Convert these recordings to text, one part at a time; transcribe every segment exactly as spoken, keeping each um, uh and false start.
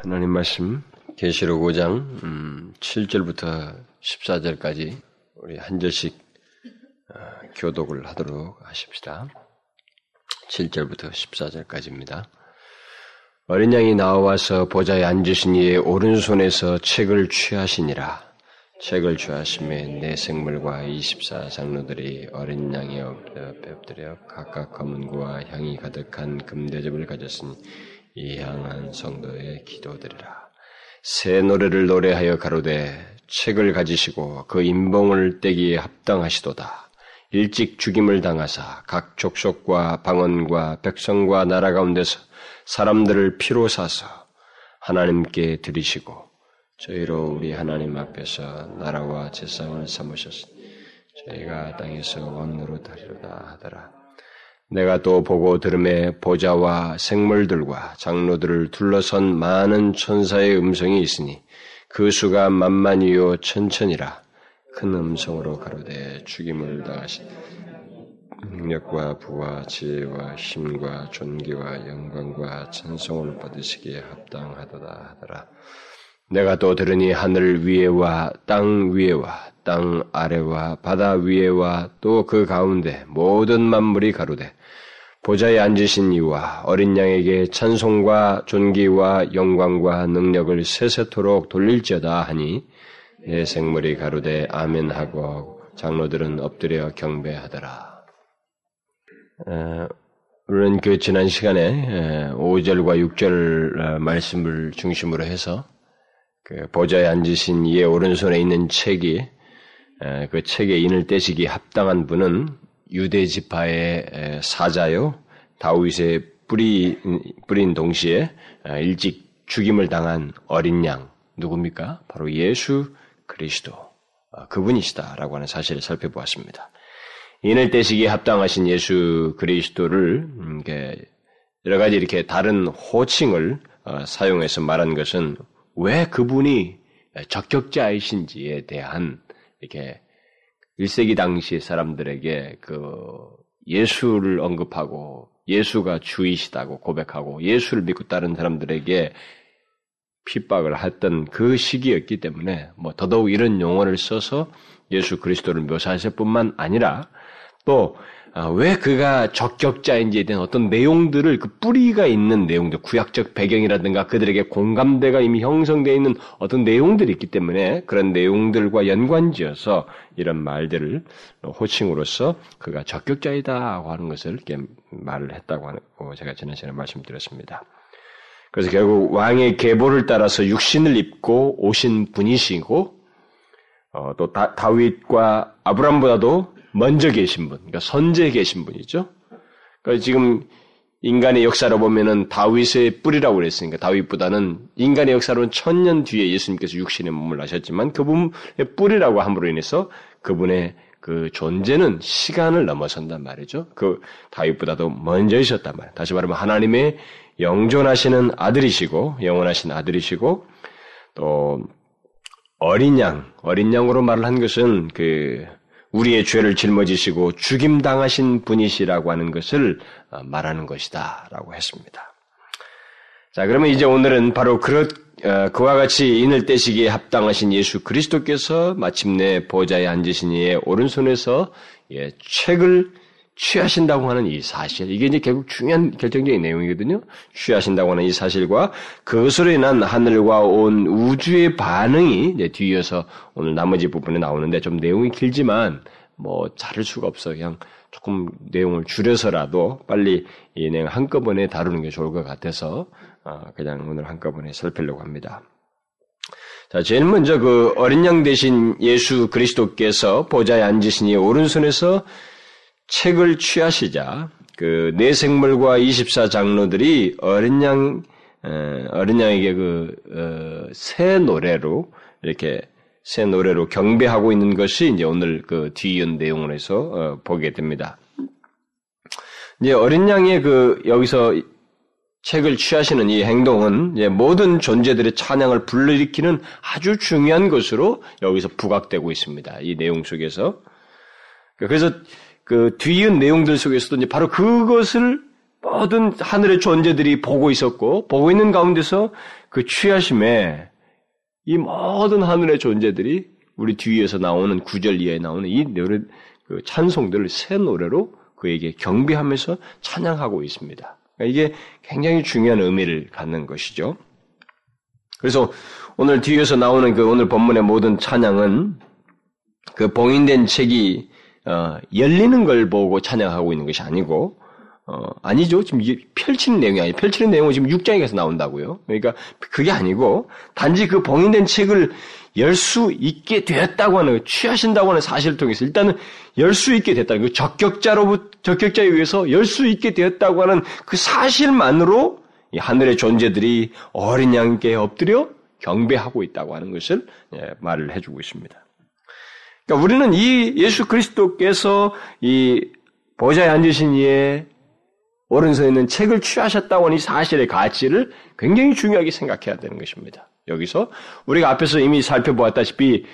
하나님 말씀 계시록 오 장 음, 칠 절부터 십사 절까지 우리 한 절씩 어, 교독을 하도록 하십시다. 칠 절부터 십사 절까지입니다. 어린 양이 나와서 보좌에 앉으신 이의 오른손에서 책을 취하시니라. 책을 취하심에 네 생물과 이십사 장로들이 어린 양의 엎드려 각각 검은고와 향이 가득한 금대접을 가졌으니 이 향한 성도의 기도드리라. 새 노래를 노래하여 가로되 책을 가지시고 그 임봉을 떼기에 합당하시도다. 일찍 죽임을 당하사 각 족속과 방언과 백성과 나라 가운데서 사람들을 피로 사서 하나님께 드리시고 저희로 우리 하나님 앞에서 나라와 제사장을 삼으셨으니 저희가 땅에서 원으로 다리로다 하더라. 내가 또 보고 들음에 보좌와 생물들과 장로들을 둘러선 많은 천사의 음성이 있으니 그 수가 만만이요 천천이라. 큰 음성으로 가로되 죽임을 당하신 능력과 부와 지혜와 힘과 존귀와 영광과 찬송을 받으시기에 합당하도다 하더라. 내가 또 들으니 하늘 위에와 땅 위에와 땅 아래와 바다 위에와 또 그 가운데 모든 만물이 가로되 보좌에 앉으신 이와 어린 양에게 찬송과 존귀와 영광과 능력을 세세토록 돌릴지어다 하니 내 생물이 가로되 아멘하고 장로들은 엎드려 경배하더라. 에, 우리는 그 지난 시간에 오 절과 육 절 말씀을 중심으로 해서 그 보좌에 앉으신 이의 오른손에 있는 책이 그 책의 인을 떼시기 합당한 분은 유대 지파의 사자요 다윗의 뿌리, 뿌린 동시에 일찍 죽임을 당한 어린 양 누굽니까? 바로 예수 그리스도 그분이시다라고 하는 사실을 살펴보았습니다. 인을 떼시기에 합당하신 예수 그리스도를 여러 가지 이렇게 다른 호칭을 사용해서 말한 것은 왜 그분이 적격자이신지에 대한 이렇게 일 세기 당시 사람들에게 그 예수를 언급하고 예수가 주이시다고 고백하고 예수를 믿고 따른 사람들에게 핍박을 했던 그 시기였기 때문에 뭐 더더욱 이런 용어를 써서 예수 그리스도를 묘사하실 뿐만 아니라 또 왜 그가 적격자인지에 대한 어떤 내용들을 그 뿌리가 있는 내용들, 구약적 배경이라든가 그들에게 공감대가 이미 형성되어 있는 어떤 내용들이 있기 때문에 그런 내용들과 연관지어서 이런 말들을 호칭으로서 그가 적격자이다고 하는 것을 이렇게 말을 했다고 하는 거 제가 지난 시간에 말씀드렸습니다. 그래서 결국 왕의 계보를 따라서 육신을 입고 오신 분이시고 어, 또 다, 다윗과 아브람보다도 먼저 계신 분, 그러니까 선제에 계신 분이죠. 그러니까 지금 인간의 역사로 보면은 다윗의 뿌리라고 그랬으니까 다윗보다는 인간의 역사로는 천년 뒤에 예수님께서 육신의 몸을 하셨지만 그분의 뿌리라고 함으로 인해서 그분의 그 존재는 시간을 넘어선단 말이죠. 그 다윗보다도 먼저이셨단 말이에요. 다시 말하면 하나님의 영존하시는 아들이시고 영원하신 아들이시고 또 어린 양, 어린 양으로 말을 한 것은 그 우리의 죄를 짊어지시고 죽임당하신 분이시라고 하는 것을 말하는 것이다 라고 했습니다. 자, 그러면 이제 오늘은 바로 그렇, 그와 같이 인을 떼시기에 합당하신 예수 그리스도께서 마침내 보좌에 앉으신 이의 오른손에서 예, 책을 취하신다고 하는 이 사실, 이게 이제 결국 중요한 결정적인 내용이거든요. 취하신다고 하는 이 사실과 그것으로 인한 하늘과 온 우주의 반응이 이제 뒤이어서 오늘 나머지 부분에 나오는데 좀 내용이 길지만 뭐 자를 수가 없어. 그냥 조금 내용을 줄여서라도 빨리 이 내용 한꺼번에 다루는 게 좋을 것 같아서 그냥 오늘 한꺼번에 살펴보려고 합니다. 자, 제일 먼저 그 어린 양 대신 예수 그리스도께서 보좌에 앉으신 이 오른손에서 책을 취하시자 그 네 생물과 이십사 장로들이 어린 양 어린 양에게 그 새 노래로 이렇게 새 노래로 경배하고 있는 것이 이제 오늘 그 뒤이은 내용을 해서 보게 됩니다. 이제 어린 양의 그 여기서 책을 취하시는 이 행동은 이제 모든 존재들의 찬양을 불러일으키는 아주 중요한 것으로 여기서 부각되고 있습니다. 이 내용 속에서 그래서 그 뒤이은 내용들 속에서도 이제 바로 그것을 모든 하늘의 존재들이 보고 있었고 보고 있는 가운데서 그 취하심에 이 모든 하늘의 존재들이 우리 뒤에서 나오는 구절 이하에 나오는 이 노래, 그 찬송들을 새 노래로 그에게 경배하면서 찬양하고 있습니다. 그러니까 이게 굉장히 중요한 의미를 갖는 것이죠. 그래서 오늘 뒤에서 나오는 그 오늘 본문의 모든 찬양은 그 봉인된 책이 어, 열리는 걸 보고 찬양하고 있는 것이 아니고 어, 아니죠. 지금 이게 펼치는 내용이 아니에요. 펼치는 내용은 지금 육 장에 가서 나온다고요. 그러니까 그게 아니고 단지 그 봉인된 책을 열 수 있게 되었다고 하는, 취하신다고 하는 사실을 통해서 일단은 열 수 있게 됐다는 그 적격자로부터, 적격자에 의해서 열 수 있게 되었다고 하는 그 사실만으로 이 하늘의 존재들이 어린 양께 엎드려 경배하고 있다고 하는 것을 예, 말을 해주고 있습니다. 그러니까 우리는 이 예수 그리스도께서 이 보좌에 앉으신 이의 오른손에 있는 책을 취하셨다고 하는 이 사실의 가치를 굉장히 중요하게 생각해야 되는 것입니다. 여기서 우리가 앞에서 이미 살펴보았다시피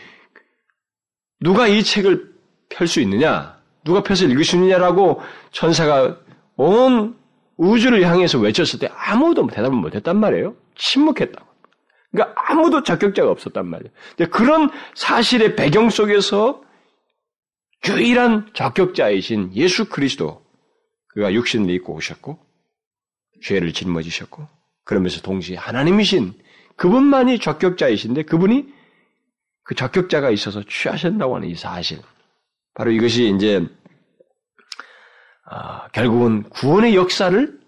누가 이 책을 펼 수 있느냐, 누가 펴서 읽을 수 있느냐라고 천사가 온 우주를 향해서 외쳤을 때 아무도 대답을 못했단 말이에요. 침묵했다고. 그러니까 아무도 적격자가 없었단 말이에요. 근데 그런 사실의 배경 속에서 유일한 적격자이신 예수 그리스도, 그가 육신을 입고 오셨고 죄를 짊어지셨고 그러면서 동시에 하나님이신 그분만이 적격자이신데 그분이 그 적격자가 있어서 취하신다고 하는 이 사실, 바로 이것이 이제 아, 결국은 구원의 역사를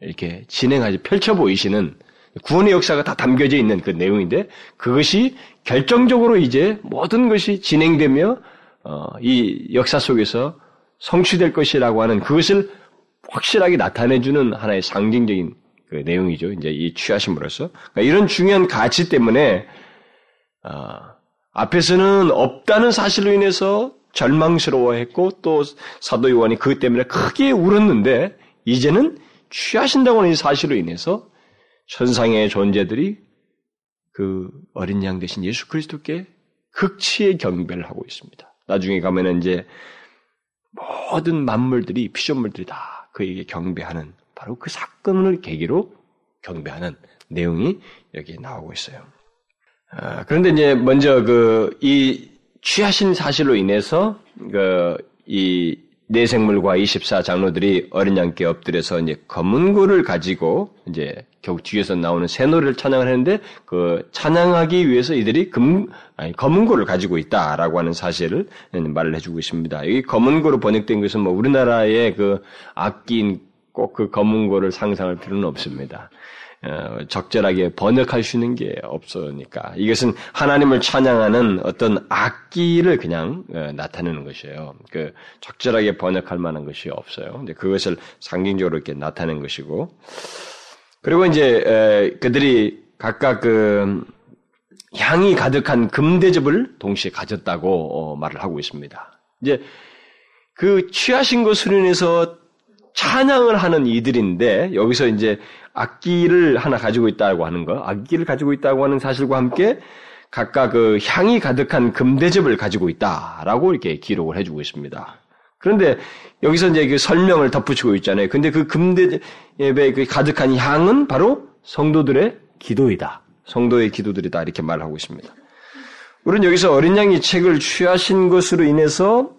이렇게 진행하지 펼쳐 보이시는 구원의 역사가 다 담겨져 있는 그 내용인데 그것이 결정적으로 이제 모든 것이 진행되며 어, 이 역사 속에서 성취될 것이라고 하는 그것을 확실하게 나타내주는 하나의 상징적인 그 내용이죠. 이제 이 취하심으로써. 그러니까 이런 중요한 가치 때문에, 어, 앞에서는 없다는 사실로 인해서 절망스러워했고, 또 사도 요한이 그것 때문에 크게 울었는데, 이제는 취하신다고 하는 이 사실로 인해서 천상의 존재들이 그 어린 양 되신 예수 그리스도께 극치의 경배를 하고 있습니다. 나중에 가면은 이제 모든 만물들이, 피조물들이 다 그에게 경배하는, 바로 그 사건을 계기로 경배하는 내용이 여기에 나오고 있어요. 아, 그런데 이제 먼저 그, 이 취하신 사실로 인해서, 그, 이 내생물과 이십사 장로들이 어린 양께 엎드려서 이제 검은 고를 가지고 이제 결국 뒤에서 나오는 새 노래를 찬양을 했는데 그 찬양하기 위해서 이들이 금, 아니, 검은 고를 가지고 있다라고 하는 사실을 말을 해주고 있습니다. 이 검은 고로 번역된 것은 뭐 우리나라의 그 악기인 꼭 그 검은 고를 상상할 필요는 없습니다. 어, 적절하게 번역할 수 있는 게 없으니까. 이것은 하나님을 찬양하는 어떤 악기를 그냥 어, 나타내는 것이에요. 그 적절하게 번역할 만한 것이 없어요. 근데 그것을 상징적으로 이렇게 나타낸 것이고. 그리고 이제 에, 그들이 각각 그 향이 가득한 금대접을 동시에 가졌다고 어, 말을 하고 있습니다. 이제 그 취하신 것으로 인해서 찬양을 하는 이들인데 여기서 이제 악기를 하나 가지고 있다고 하는 거, 악기를 가지고 있다고 하는 사실과 함께 각각 그 향이 가득한 금대접을 가지고 있다라고 이렇게 기록을 해주고 있습니다. 그런데 여기서 이제 그 설명을 덧붙이고 있잖아요. 근데 그 금대접에 그 가득한 향은 바로 성도들의 기도이다. 성도의 기도들이다 이렇게 말하고 있습니다. 우리는 여기서 어린 양이 책을 취하신 것으로 인해서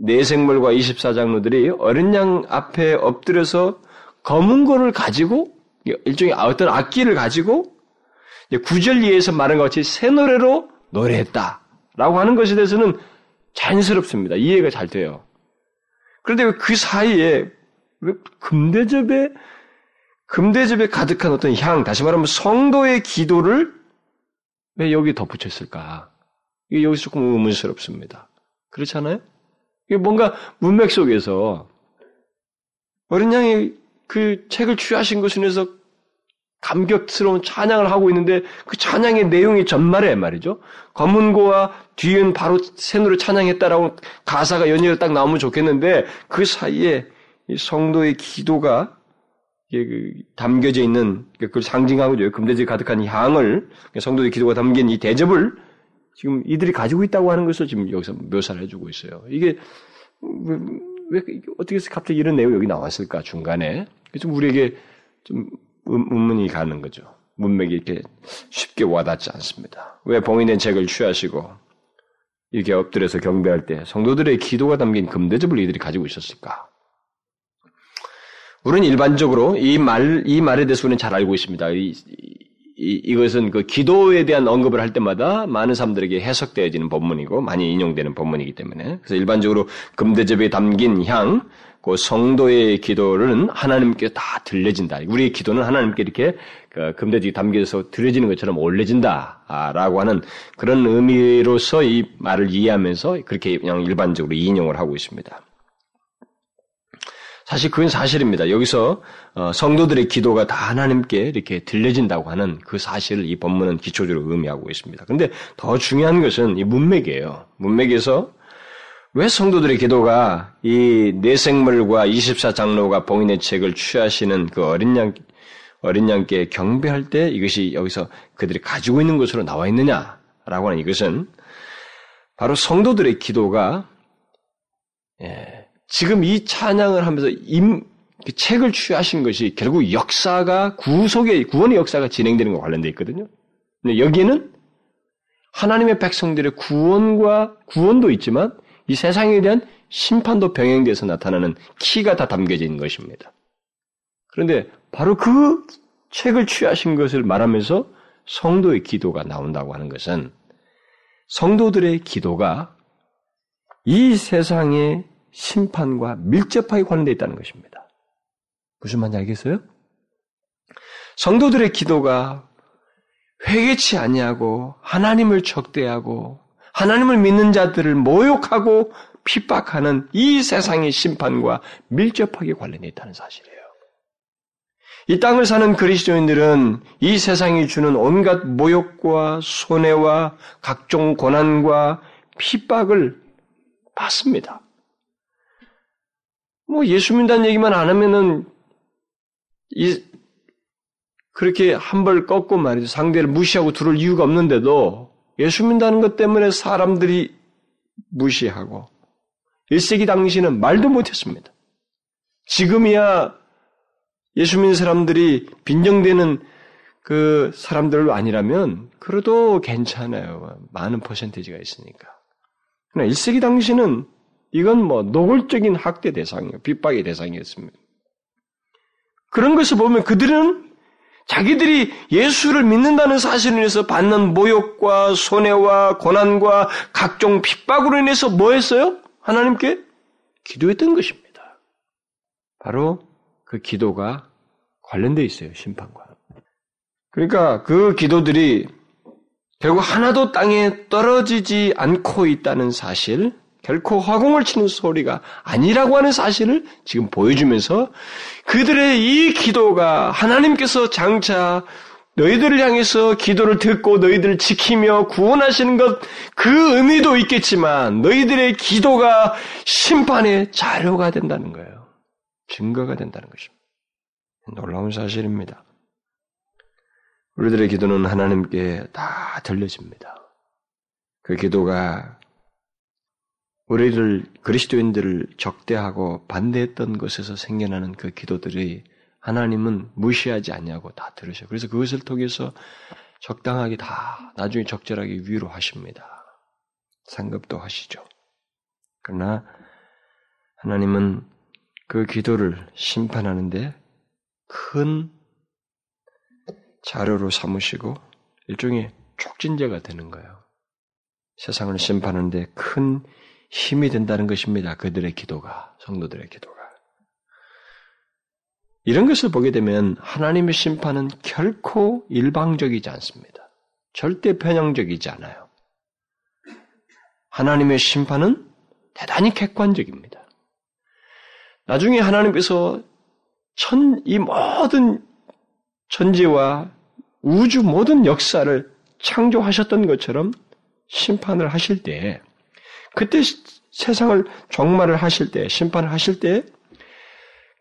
내생물과 이십사 장로들이 어린 양 앞에 엎드려서 검은 고를 가지고 일종의 어떤 악기를 가지고 구절 이하에서 말한 것 같이 새 노래로 노래했다라고 하는 것에 대해서는 자연스럽습니다. 이해가 잘 돼요. 그런데 그 사이에 왜 금대접에 금대접에 가득한 어떤 향, 다시 말하면 성도의 기도를 왜 여기 덧붙였을까? 이게 여기서 조금 의문스럽습니다. 그렇잖아요? 이게 뭔가 문맥 속에서 어린 양이 그 책을 취하신 것으로 인해서 감격스러운 찬양을 하고 있는데 그 찬양의 내용이 전말에 말이죠. 검은 고와 뒤은 바로 새노래 찬양했다라고 가사가 연이어 딱 나오면 좋겠는데 그 사이에 이 성도의 기도가 담겨져 있는 그걸 상징하고 금대접이 가득한 향을 성도의 기도가 담긴 이 대접을 지금 이들이 가지고 있다고 하는 것을 지금 여기서 묘사를 해주고 있어요. 이게 왜, 왜 어떻게 해서 갑자기 이런 내용이 여기 나왔을까 중간에 좀 우리에게 좀 의문이 가는 거죠. 문맥이 이렇게 쉽게 와닿지 않습니다. 왜 봉인된 책을 취하시고 이렇게 엎드려서 경배할 때 성도들의 기도가 담긴 금대접을 이들이 가지고 있었을까? 우리는 일반적으로 이 말, 이 말에 대해서 우리는 잘 알고 있습니다. 이, 이, 이것은 그 기도에 대한 언급을 할 때마다 많은 사람들에게 해석되어지는 본문이고 많이 인용되는 본문이기 때문에 그래서 일반적으로 금대접에 담긴 향, 그 성도의 기도는 하나님께 다 들려진다. 우리의 기도는 하나님께 이렇게 그 금대접이 담겨서 들려지는 것처럼 올려진다라고 하는 그런 의미로서 이 말을 이해하면서 그렇게 그냥 일반적으로 인용을 하고 있습니다. 사실 그건 사실입니다. 여기서 성도들의 기도가 다 하나님께 이렇게 들려진다고 하는 그 사실을 이 본문은 기초적으로 의미하고 있습니다. 그런데 더 중요한 것은 이 문맥이에요. 문맥에서 왜 성도들의 기도가 이 내생물과 이십사 장로가 봉인의 책을 취하시는 그 어린 양, 어린 양께 경배할 때 이것이 여기서 그들이 가지고 있는 것으로 나와 있느냐라고 하는 이것은 바로 성도들의 기도가 예. 지금 이 찬양을 하면서 임, 책을 취하신 것이 결국 역사가, 구속의, 구원의 역사가 진행되는 것과 관련되어 있거든요. 근데 여기에는 하나님의 백성들의 구원과, 구원도 있지만 이 세상에 대한 심판도 병행돼서 나타나는 키가 다 담겨져 있는 것입니다. 그런데 바로 그 책을 취하신 것을 말하면서 성도의 기도가 나온다고 하는 것은 성도들의 기도가 이 세상에 심판과 밀접하게 관련되어 있다는 것입니다. 무슨 말인지 알겠어요? 성도들의 기도가 회개치 아니하고 하나님을 적대하고 하나님을 믿는 자들을 모욕하고 핍박하는 이 세상의 심판과 밀접하게 관련되어 있다는 사실이에요. 이 땅을 사는 그리스도인들은 이 세상이 주는 온갖 모욕과 손해와 각종 고난과 핍박을 받습니다. 뭐, 예수 믿는다는 얘기만 안 하면은, 이, 그렇게 한 벌 꺾고 말이죠. 상대를 무시하고 두를 이유가 없는데도, 예수 믿는다는 것 때문에 사람들이 무시하고, 일 세기 당시는 말도 못했습니다. 지금이야 예수 믿는 사람들이 빈정되는 그 사람들 아니라면, 그래도 괜찮아요. 많은 퍼센티지가 있으니까. 그러나 일 세기 당시는 이건 뭐 노골적인 학대 대상이에요. 핍박의 대상이었습니다. 그런 것을 보면 그들은 자기들이 예수를 믿는다는 사실을 인해서 받는 모욕과 손해와 고난과 각종 핍박으로 인해서 뭐 했어요? 하나님께 기도했던 것입니다. 바로 그 기도가 관련되어 있어요. 심판과. 그러니까 그 기도들이 결국 하나도 땅에 떨어지지 않고 있다는 사실, 결코 화공을 치는 소리가 아니라고 하는 사실을 지금 보여주면서 그들의 이 기도가 하나님께서 장차 너희들을 향해서 기도를 듣고 너희들을 지키며 구원하시는 것 그 의미도 있겠지만 너희들의 기도가 심판의 자료가 된다는 거예요. 증거가 된다는 것입니다. 놀라운 사실입니다. 우리들의 기도는 하나님께 다 들려집니다. 그 기도가 우리를 그리스도인들을 적대하고 반대했던 것에서 생겨나는 그 기도들이 하나님은 무시하지 않냐고 다 들으셔요. 그래서 그것을 통해서 적당하게 다 나중에 적절하게 위로하십니다. 상급도 하시죠. 그러나 하나님은 그 기도를 심판하는데 큰 자료로 삼으시고 일종의 촉진제가 되는 거예요. 세상을 심판하는데 큰 힘이 된다는 것입니다. 그들의 기도가, 성도들의 기도가. 이런 것을 보게 되면 하나님의 심판은 결코 일방적이지 않습니다. 절대 편향적이지 않아요. 하나님의 심판은 대단히 객관적입니다. 나중에 하나님께서 천, 이 모든 천지와 우주 모든 역사를 창조하셨던 것처럼 심판을 하실 때에 그때 세상을 종말을 하실 때, 심판을 하실 때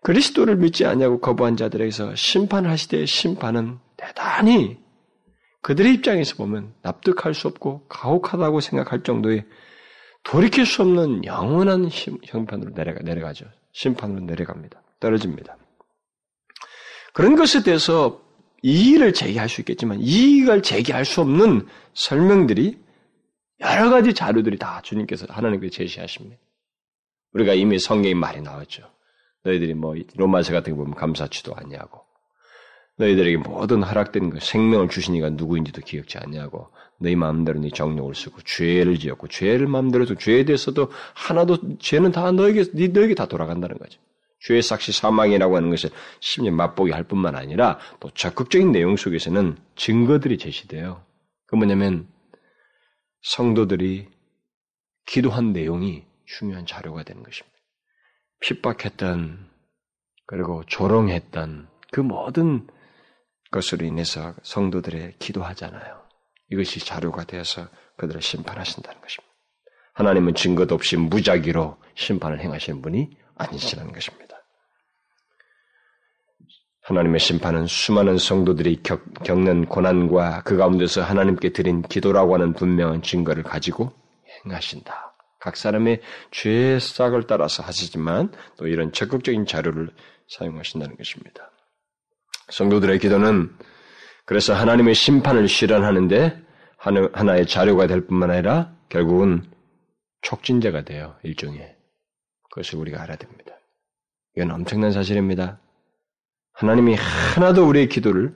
그리스도를 믿지 않냐고 거부한 자들에게서 심판을 하실 때의 심판은 대단히 그들의 입장에서 보면 납득할 수 없고 가혹하다고 생각할 정도의 돌이킬 수 없는 영원한 형편으로 내려가, 내려가죠. 심판으로 내려갑니다. 떨어집니다. 그런 것에 대해서 이의를 제기할 수 있겠지만 이의를 제기할 수 없는 설명들이 여러 가지 자료들이 다 주님께서 하나님께 제시하십니다. 우리가 이미 성경에 말이 나왔죠. 너희들이 뭐 로마서 같은 거 보면 감사치도 않냐고, 너희들에게 모든 허락된 것 생명을 주시니가 누구인지도 기억지 않냐고, 너희 마음대로 네 정욕을 쓰고 죄를 지었고 죄를 마음대로 해서 죄에 대해서도 하나도 죄는 다 너에게 네 너에게 다 돌아간다는 거죠. 죄의 삭시 사망이라고 하는 것을 심지어 맛보게 할 뿐만 아니라 또 적극적인 내용 속에서는 증거들이 제시돼요. 그 뭐냐면 성도들이 기도한 내용이 중요한 자료가 되는 것입니다. 핍박했던 그리고 조롱했던 그 모든 것으로 인해서 성도들의 기도하잖아요. 이것이 자료가 되어서 그들을 심판하신다는 것입니다. 하나님은 증거도 없이 무작위로 심판을 행하시는 분이 아니시라는 것입니다. 하나님의 심판은 수많은 성도들이 겪는 고난과 그 가운데서 하나님께 드린 기도라고 하는 분명한 증거를 가지고 행하신다. 각 사람의 죄의 싹을 따라서 하시지만 또 이런 적극적인 자료를 사용하신다는 것입니다. 성도들의 기도는 그래서 하나님의 심판을 실현하는데 하나의 자료가 될 뿐만 아니라 결국은 촉진제가 돼요. 일종의. 그것을 우리가 알아야 됩니다. 이건 엄청난 사실입니다. 하나님이 하나도 우리의 기도를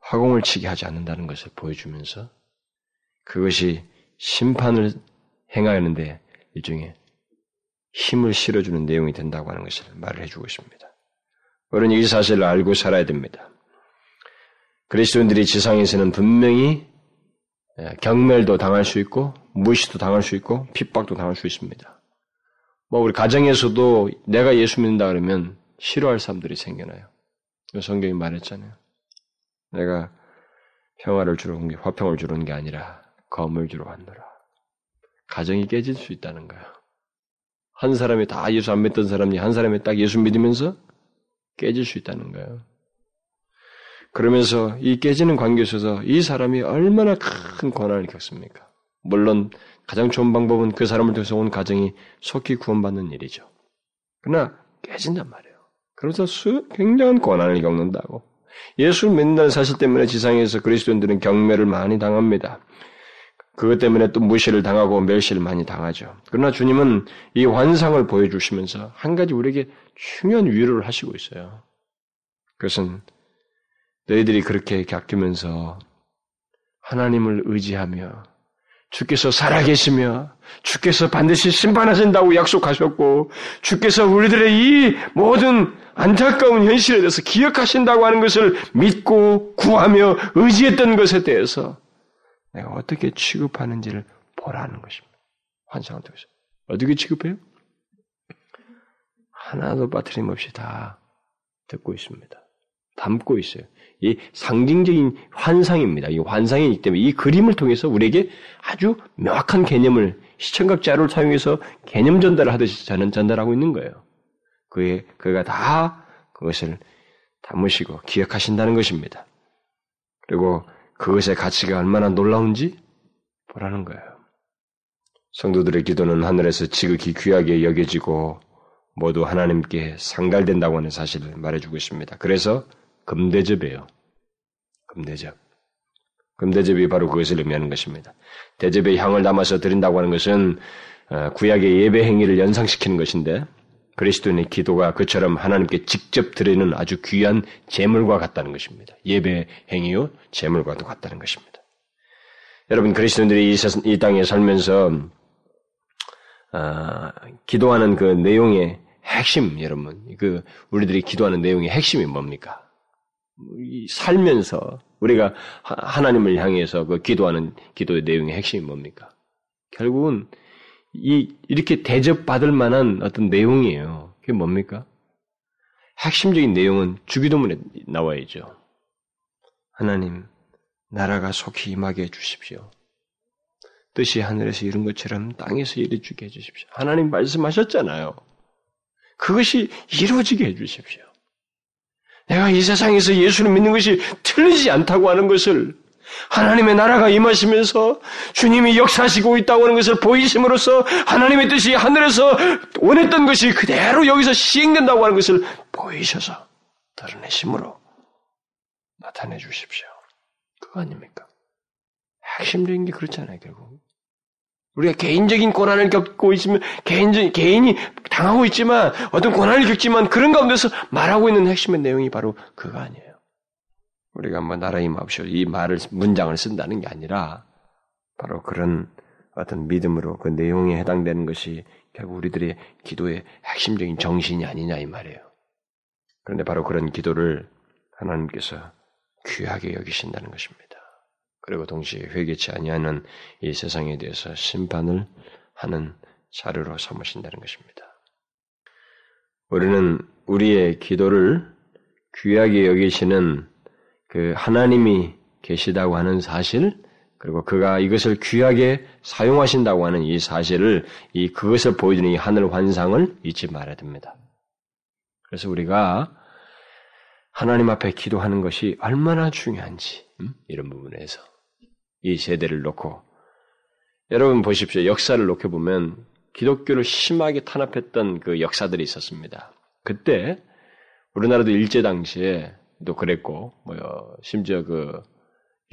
화공을 치게 하지 않는다는 것을 보여주면서 그것이 심판을 행하는데 일종의 힘을 실어주는 내용이 된다고 하는 것을 말을 해주고 있습니다. 우리는 이 사실을 알고 살아야 됩니다. 그리스도인들이 지상에서는 분명히 경멸도 당할 수 있고 무시도 당할 수 있고 핍박도 당할 수 있습니다. 뭐 우리 가정에서도 내가 예수 믿는다 그러면 싫어할 사람들이 생겨나요. 성경이 말했잖아요. 내가 평화를 주러 온 게 화평을 주러 온 게 아니라 검을 주러 왔노라. 가정이 깨질 수 있다는 거예요. 한 사람이 다 예수 안 믿던 사람이 한 사람이 딱 예수 믿으면서 깨질 수 있다는 거예요. 그러면서 이 깨지는 관계에 있어서 이 사람이 얼마나 큰 고난을 겪습니까? 물론 가장 좋은 방법은 그 사람을 통해서 온 가정이 속히 구원받는 일이죠. 그러나 깨진단 말이에요. 그러면서 수, 굉장한 고난을 겪는다고. 예수 믿는다는 사실 때문에 지상에서 그리스도인들은 경멸을 많이 당합니다. 그것 때문에 또 무시를 당하고 멸시를 많이 당하죠. 그러나 주님은 이 환상을 보여주시면서 한 가지 우리에게 중요한 위로를 하시고 있어요. 그것은 너희들이 그렇게 겪으면서 하나님을 의지하며 주께서 살아계시며 주께서 반드시 심판하신다고 약속하셨고 주께서 우리들의 이 모든 안타까운 현실에 대해서 기억하신다고 하는 것을 믿고 구하며 의지했던 것에 대해서 내가 어떻게 취급하는지를 보라는 것입니다. 환상을 통해서. 어떻게 취급해요? 하나도 빠트림 없이 다 듣고 있습니다. 담고 있어요. 이 상징적인 환상입니다. 이 환상이기 때문에 이 그림을 통해서 우리에게 아주 명확한 개념을 시청각 자료를 사용해서 개념 전달을 하듯이 전달하고 있는 거예요. 그의, 그가 다 그것을 담으시고 기억하신다는 것입니다. 그리고 그것의 가치가 얼마나 놀라운지 보라는 거예요. 성도들의 기도는 하늘에서 지극히 귀하게 여겨지고 모두 하나님께 상달된다고 하는 사실을 말해주고 있습니다. 그래서 금대접이에요. 금대접. 금대접이 바로 그것을 의미하는 것입니다. 대접의 향을 담아서 드린다고 하는 것은 구약의 예배 행위를 연상시키는 것인데 그리스도인의 기도가 그처럼 하나님께 직접 드리는 아주 귀한 재물과 같다는 것입니다. 예배 행위요 재물과도 같다는 것입니다. 여러분 그리스도인들이 이 땅에 살면서 아, 기도하는 그 내용의 핵심, 여러분, 그 우리들이 기도하는 내용의 핵심이 뭡니까? 살면서 우리가 하나님을 향해서 그 기도하는 기도의 내용의 핵심이 뭡니까? 결국은 이 이렇게 대접받을 만한 어떤 내용이에요. 그게 뭡니까? 핵심적인 내용은 주기도문에 나와야죠. 하나님, 나라가 속히 임하게 해주십시오. 뜻이 하늘에서 이룬 것처럼 땅에서 이루어지게 해주십시오. 하나님 말씀하셨잖아요. 그것이 이루어지게 해주십시오. 내가 이 세상에서 예수를 믿는 것이 틀리지 않다고 하는 것을 하나님의 나라가 임하시면서 주님이 역사하시고 있다고 하는 것을 보이심으로써 하나님의 뜻이 하늘에서 원했던 것이 그대로 여기서 시행된다고 하는 것을 보이셔서 드러내심으로 나타내 주십시오. 그거 아닙니까? 핵심적인 게 그렇잖아요, 결국. 우리가 개인적인 고난을 겪고 있으면, 개인적인, 개인이 당하고 있지만, 어떤 고난을 겪지만, 그런 가운데서 말하고 있는 핵심의 내용이 바로 그거 아니에요. 우리가 뭐, 나라의 맙시오, 이 말을, 문장을 쓴다는 게 아니라, 바로 그런 어떤 믿음으로 그 내용에 해당되는 것이 결국 우리들의 기도의 핵심적인 정신이 아니냐, 이 말이에요. 그런데 바로 그런 기도를 하나님께서 귀하게 여기신다는 것입니다. 그리고 동시에 회개치 아니하는 이 세상에 대해서 심판을 하는 자료로 삼으신다는 것입니다. 우리는 우리의 기도를 귀하게 여기시는 그 하나님이 계시다고 하는 사실, 그리고 그가 이것을 귀하게 사용하신다고 하는 이 사실을, 이 그것을 보여주는 이 하늘 환상을 잊지 말아야 됩니다. 그래서 우리가 하나님 앞에 기도하는 것이 얼마나 중요한지, 음? 이런 부분에서 이 세대를 놓고, 여러분 보십시오. 역사를 놓게 보면 기독교를 심하게 탄압했던 그 역사들이 있었습니다. 그때 우리나라도 일제 당시에도 그랬고, 뭐 심지어 그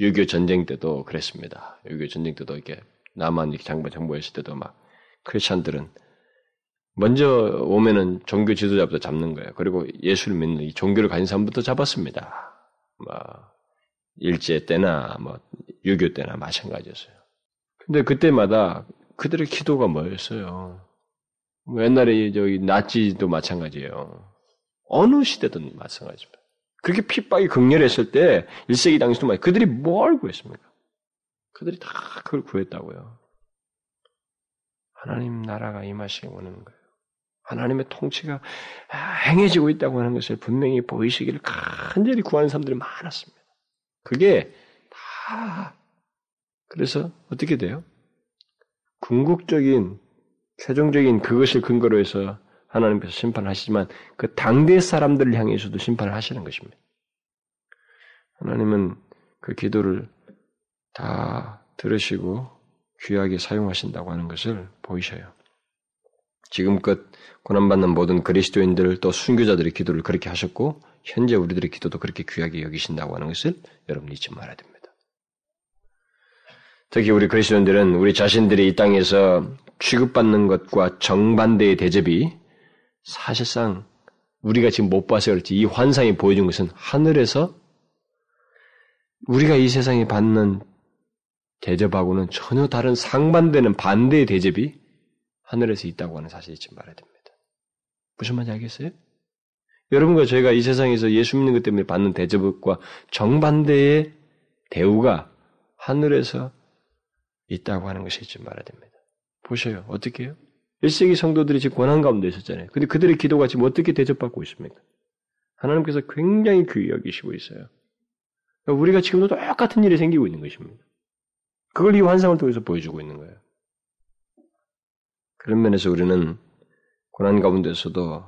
유교 전쟁 때도 그랬습니다. 유교 전쟁 때도 이렇게 남한 이렇게 장부 정부했을 때도 막 크리스찬들은 먼저 오면은 종교 지도자부터 잡는 거예요. 그리고 예수를 믿는 이 종교를 가진 사람부터 잡았습니다. 막 일제 때나 뭐 유교 때나 마찬가지였어요. 근데 그때마다 그들의 기도가 뭐였어요? 뭐 옛날에 저기 나치도 마찬가지예요. 어느 시대든 마찬가지입니다. 그렇게 핍박이 극렬했을 때 일 세기 당시도 막 그들이 뭘 구했습니까? 그들이 다 그걸 구했다고요. 하나님 나라가 임하시기 원하는 거예요. 하나님의 통치가 행해지고 있다고 하는 것을 분명히 보이시기를 간절히 구하는 사람들이 많았습니다. 그게 다, 그래서 어떻게 돼요? 궁극적인, 최종적인 그것을 근거로 해서 하나님께서 심판을 하시지만 그 당대 사람들을 향해서도 심판을 하시는 것입니다. 하나님은 그 기도를 다 들으시고 귀하게 사용하신다고 하는 것을 보이셔요. 지금껏 고난받는 모든 그리스도인들 또 순교자들의 기도를 그렇게 하셨고, 현재 우리들의 기도도 그렇게 귀하게 여기신다고 하는 것을 여러분 잊지 말아야 됩니다. 특히 우리 그리스도인들은 우리 자신들이 이 땅에서 취급받는 것과 정반대의 대접이, 사실상 우리가 지금 못 봐서 그렇지 이 환상이 보여준 것은 하늘에서 우리가 이 세상에 받는 대접하고는 전혀 다른 상반되는 반대의 대접이 하늘에서 있다고 하는 사실을 잊지 말아야 됩니다. 무슨 말인지 알겠어요? 여러분과 저희가 이 세상에서 예수 믿는 것 때문에 받는 대접과 정반대의 대우가 하늘에서 있다고 하는 것을 잊지 말아야 됩니다. 보셔요. 어떻게 해요? 일 세기 성도들이 지금 고난 가운데 있었잖아요. 근데 그들의 기도가 지금 어떻게 대접받고 있습니까? 하나님께서 굉장히 귀히 여기시고 있어요. 그러니까 우리가 지금도 똑같은 일이 생기고 있는 것입니다. 그걸 이 환상을 통해서 보여주고 있는 거예요. 그런 면에서 우리는 고난 가운데서도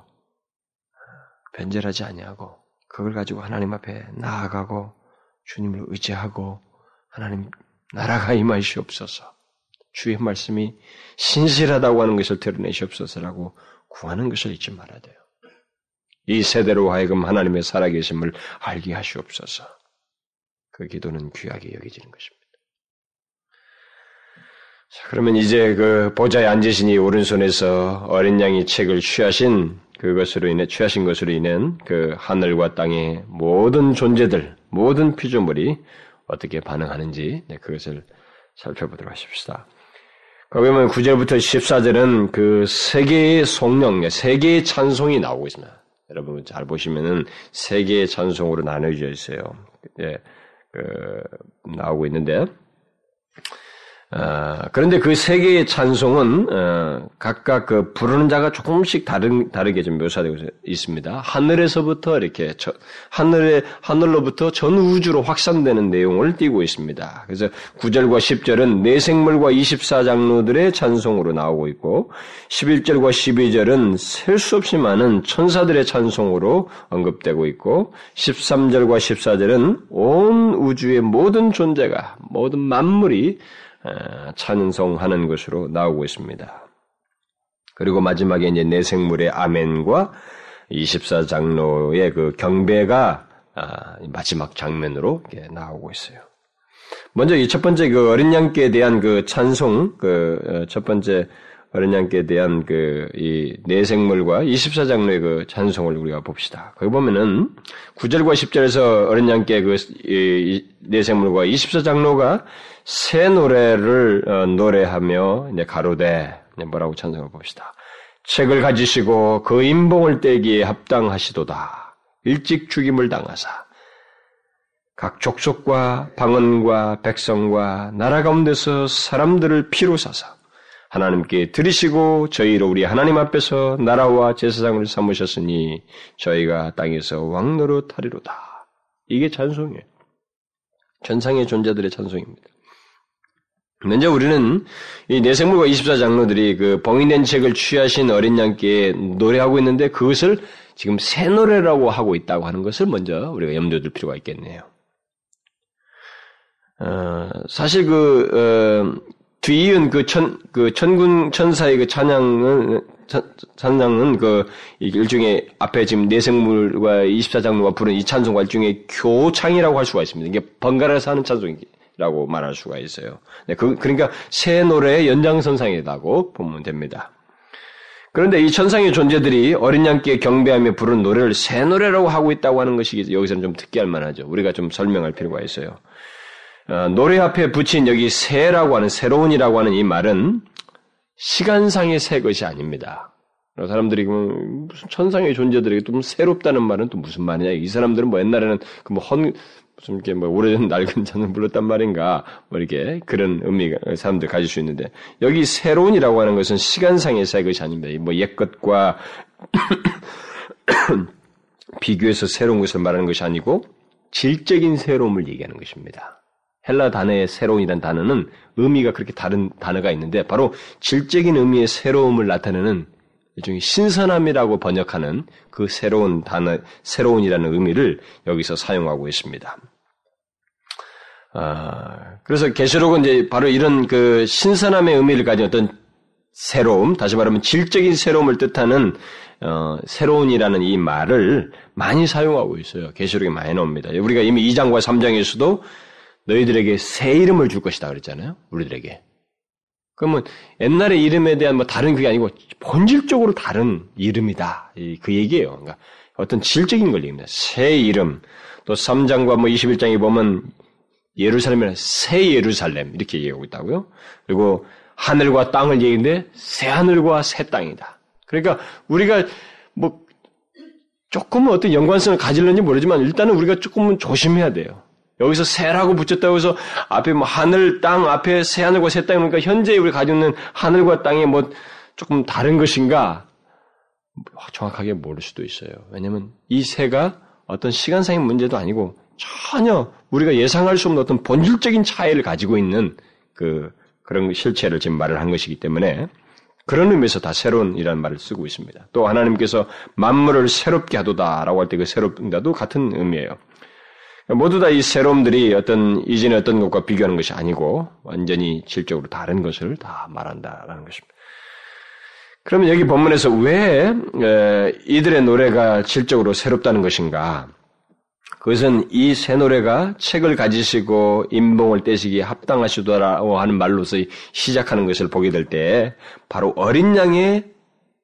변절하지 아니하고, 그걸 가지고 하나님 앞에 나아가고 주님을 의지하고, 하나님 나라가 임하시옵소서, 주의 말씀이 신실하다고 하는 것을 드러내시옵소서라고 구하는 것을 잊지 말아야 돼요. 이 세대로 하여금 하나님의 살아계심을 알게 하시옵소서. 그 기도는 귀하게 여겨지는 것입니다. 자, 그러면 이제 그 보좌에 앉으신 이 오른손에서 어린 양이 책을 취하신 그것으로 인해, 취하신 것으로 인한 그 하늘과 땅의 모든 존재들, 모든 피조물이 어떻게 반응하는지, 네, 그것을 살펴보도록 하십시다. 거기 보면 구 절부터 십사 절은 그 세 개의 송령, 세 개의 찬송이 나오고 있습니다. 여러분 잘 보시면은 세 개의 찬송으로 나눠져 있어요. 예, 그, 나오고 있는데, 어, 그런데 그 세 개의 찬송은 어, 각각 그 부르는 자가 조금씩 다른 다르게 좀 묘사되고 있습니다. 하늘에서부터 이렇게 저, 하늘에 하늘로부터 전 우주로 확산되는 내용을 띄고 있습니다. 그래서 구 절과 십 절은 네 생물과 이십사 장로들의 찬송으로 나오고 있고, 십일 절과 십이 절은 셀 수 없이 많은 천사들의 찬송으로 언급되고 있고, 십삼 절과 십사 절은 온 우주의 모든 존재가, 모든 만물이 찬송하는 것으로 나오고 있습니다. 그리고 마지막에 이제 내생물의 아멘과 이십사 장로의 그 경배가 마지막 장면으로 나오고 있어요. 먼저 이 첫 번째 그 어린 양께 대한 그 찬송, 그 첫 번째 어린 양께 대한 그 이 내생물과 이십사 장로의 그 찬송을 우리가 봅시다. 거기 보면은 구 절과 십 절에서 어린 양께 그 이 내생물과 이십사 장로가 새 노래를 어, 노래하며 이제 가로되 뭐라고 찬송을 봅시다. 책을 가지시고 그 인봉을 떼기에 합당하시도다. 일찍 죽임을 당하사 각 족속과 방언과 백성과 나라 가운데서 사람들을 피로 사사 하나님께 드리시고 저희로 우리 하나님 앞에서 나라와 제사장을 삼으셨으니 저희가 땅에서 왕노릇 하리로다. 이게 찬송이에요. 전상의 존재들의 찬송입니다. 먼저 우리는 이 내생물과 이십사 장로들이 그 봉인된 책을 취하신 어린 양께 노래하고 있는데 그것을 지금 새 노래라고 하고 있다고 하는 것을 먼저 우리가 염두에 둘 필요가 있겠네요. 어, 사실 그, 어, 뒤이은 그 천, 그 천군 천사의 그 찬양은, 찬, 찬양은 그 일종의 앞에 지금 내생물과 이십사 장로가 부른 이 찬송과 일종의 교창이라고 할 수가 있습니다. 이게 번갈아서 하는 찬송이라고 말할 수가 있어요. 네, 그, 그러니까 새 노래의 연장선상이라고 보면 됩니다. 그런데 이 천상의 존재들이 어린 양께 경배하며 부른 노래를 새 노래라고 하고 있다고 하는 것이 여기서는 좀 특이할 만하죠. 우리가 좀 설명할 필요가 있어요. 어, 노래 앞에 붙인 여기 새라고 하는, 새로운이라고 하는 이 말은 시간상의 새 것이 아닙니다. 사람들이 무슨 천상의 존재들에게 또 새롭다는 말은 또 무슨 말이냐. 이 사람들은 뭐 옛날에는 그 뭐 헌, 무슨 이렇게 뭐 오래전 낡은 잔을 불렀단 말인가. 뭐 이렇게 그런 의미가 사람들 가질 수 있는데 여기 새로운이라고 하는 것은 시간상의 새 것이 아닙니다. 뭐 옛것과 비교해서 새로운 것을 말하는 것이 아니고 질적인 새로움을 얘기하는 것입니다. 헬라 단어의 새로운이라는 단어는 의미가 그렇게 다른 단어가 있는데 바로 질적인 의미의 새로움을 나타내는 일종의 신선함이라고 번역하는 그 새로운 단어, 새로운이라는 의미를 여기서 사용하고 있습니다. 아, 그래서 계시록은 이제 바로 이런 그 신선함의 의미를 가진 어떤 새로움, 다시 말하면 질적인 새로움을 뜻하는 어, 새로운이라는 이 말을 많이 사용하고 있어요. 계시록에 많이 나옵니다. 우리가 이미 이 장과 삼 장에서도 너희들에게 새 이름을 줄 것이다 그랬잖아요. 우리들에게. 그러면 옛날의 이름에 대한 뭐 다른 그게 아니고 본질적으로 다른 이름이다. 그 얘기예요. 그러니까 어떤 질적인 걸 얘기합니다. 새 이름. 또 삼 장과 뭐 이십일 장에 보면 예루살렘이란 새 예루살렘 이렇게 얘기하고 있다고요. 그리고 하늘과 땅을 얘기인데 새 하늘과 새 땅이다. 그러니까 우리가 뭐 조금은 어떤 연관성을 가질는지 모르지만 일단은 우리가 조금은 조심해야 돼요. 여기서 새라고 붙였다고 해서 앞에 뭐 하늘, 땅, 앞에 새 하늘과 새 땅이 그러니까 현재 우리가 가지고 있는 하늘과 땅이 뭐 조금 다른 것인가? 정확하게 모를 수도 있어요. 왜냐면 이 새가 어떤 시간상의 문제도 아니고 전혀 우리가 예상할 수 없는 어떤 본질적인 차이를 가지고 있는 그, 그런 실체를 지금 말을 한 것이기 때문에 그런 의미에서 다 새로운이라는 말을 쓰고 있습니다. 또 하나님께서 만물을 새롭게 하도다라고 할 때 그 새롭다도 같은 의미예요. 모두 다 이 새로움들이 어떤, 이전의 어떤 것과 비교하는 것이 아니고, 완전히 질적으로 다른 것을 다 말한다라는 것입니다. 그러면 여기 본문에서 왜, 에, 이들의 노래가 질적으로 새롭다는 것인가? 그것은 이 새 노래가 책을 가지시고 인봉을 떼시기에 합당하시더라고 하는 말로서 시작하는 것을 보게 될 때, 바로 어린 양의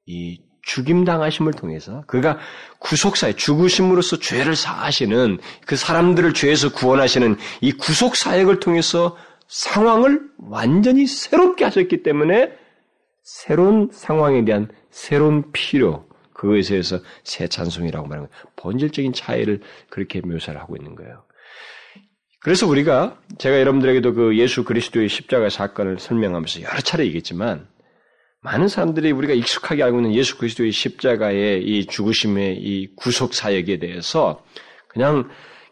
이 죽임당하심을 통해서 그가 구속사의 죽으심으로써 죄를 사하시는 그 사람들을 죄에서 구원하시는 이 구속사역을 통해서 상황을 완전히 새롭게 하셨기 때문에 새로운 상황에 대한 새로운 필요 그것에 대해서 새 찬송이라고 말하는 거예요. 본질적인 차이를 그렇게 묘사를 하고 있는 거예요. 그래서 우리가 제가 여러분들에게도 그 예수 그리스도의 십자가 사건을 설명하면서 여러 차례 얘기했지만 많은 사람들이 우리가 익숙하게 알고 있는 예수 그리스도의 십자가의 이 죽으심의 이 구속 사역에 대해서 그냥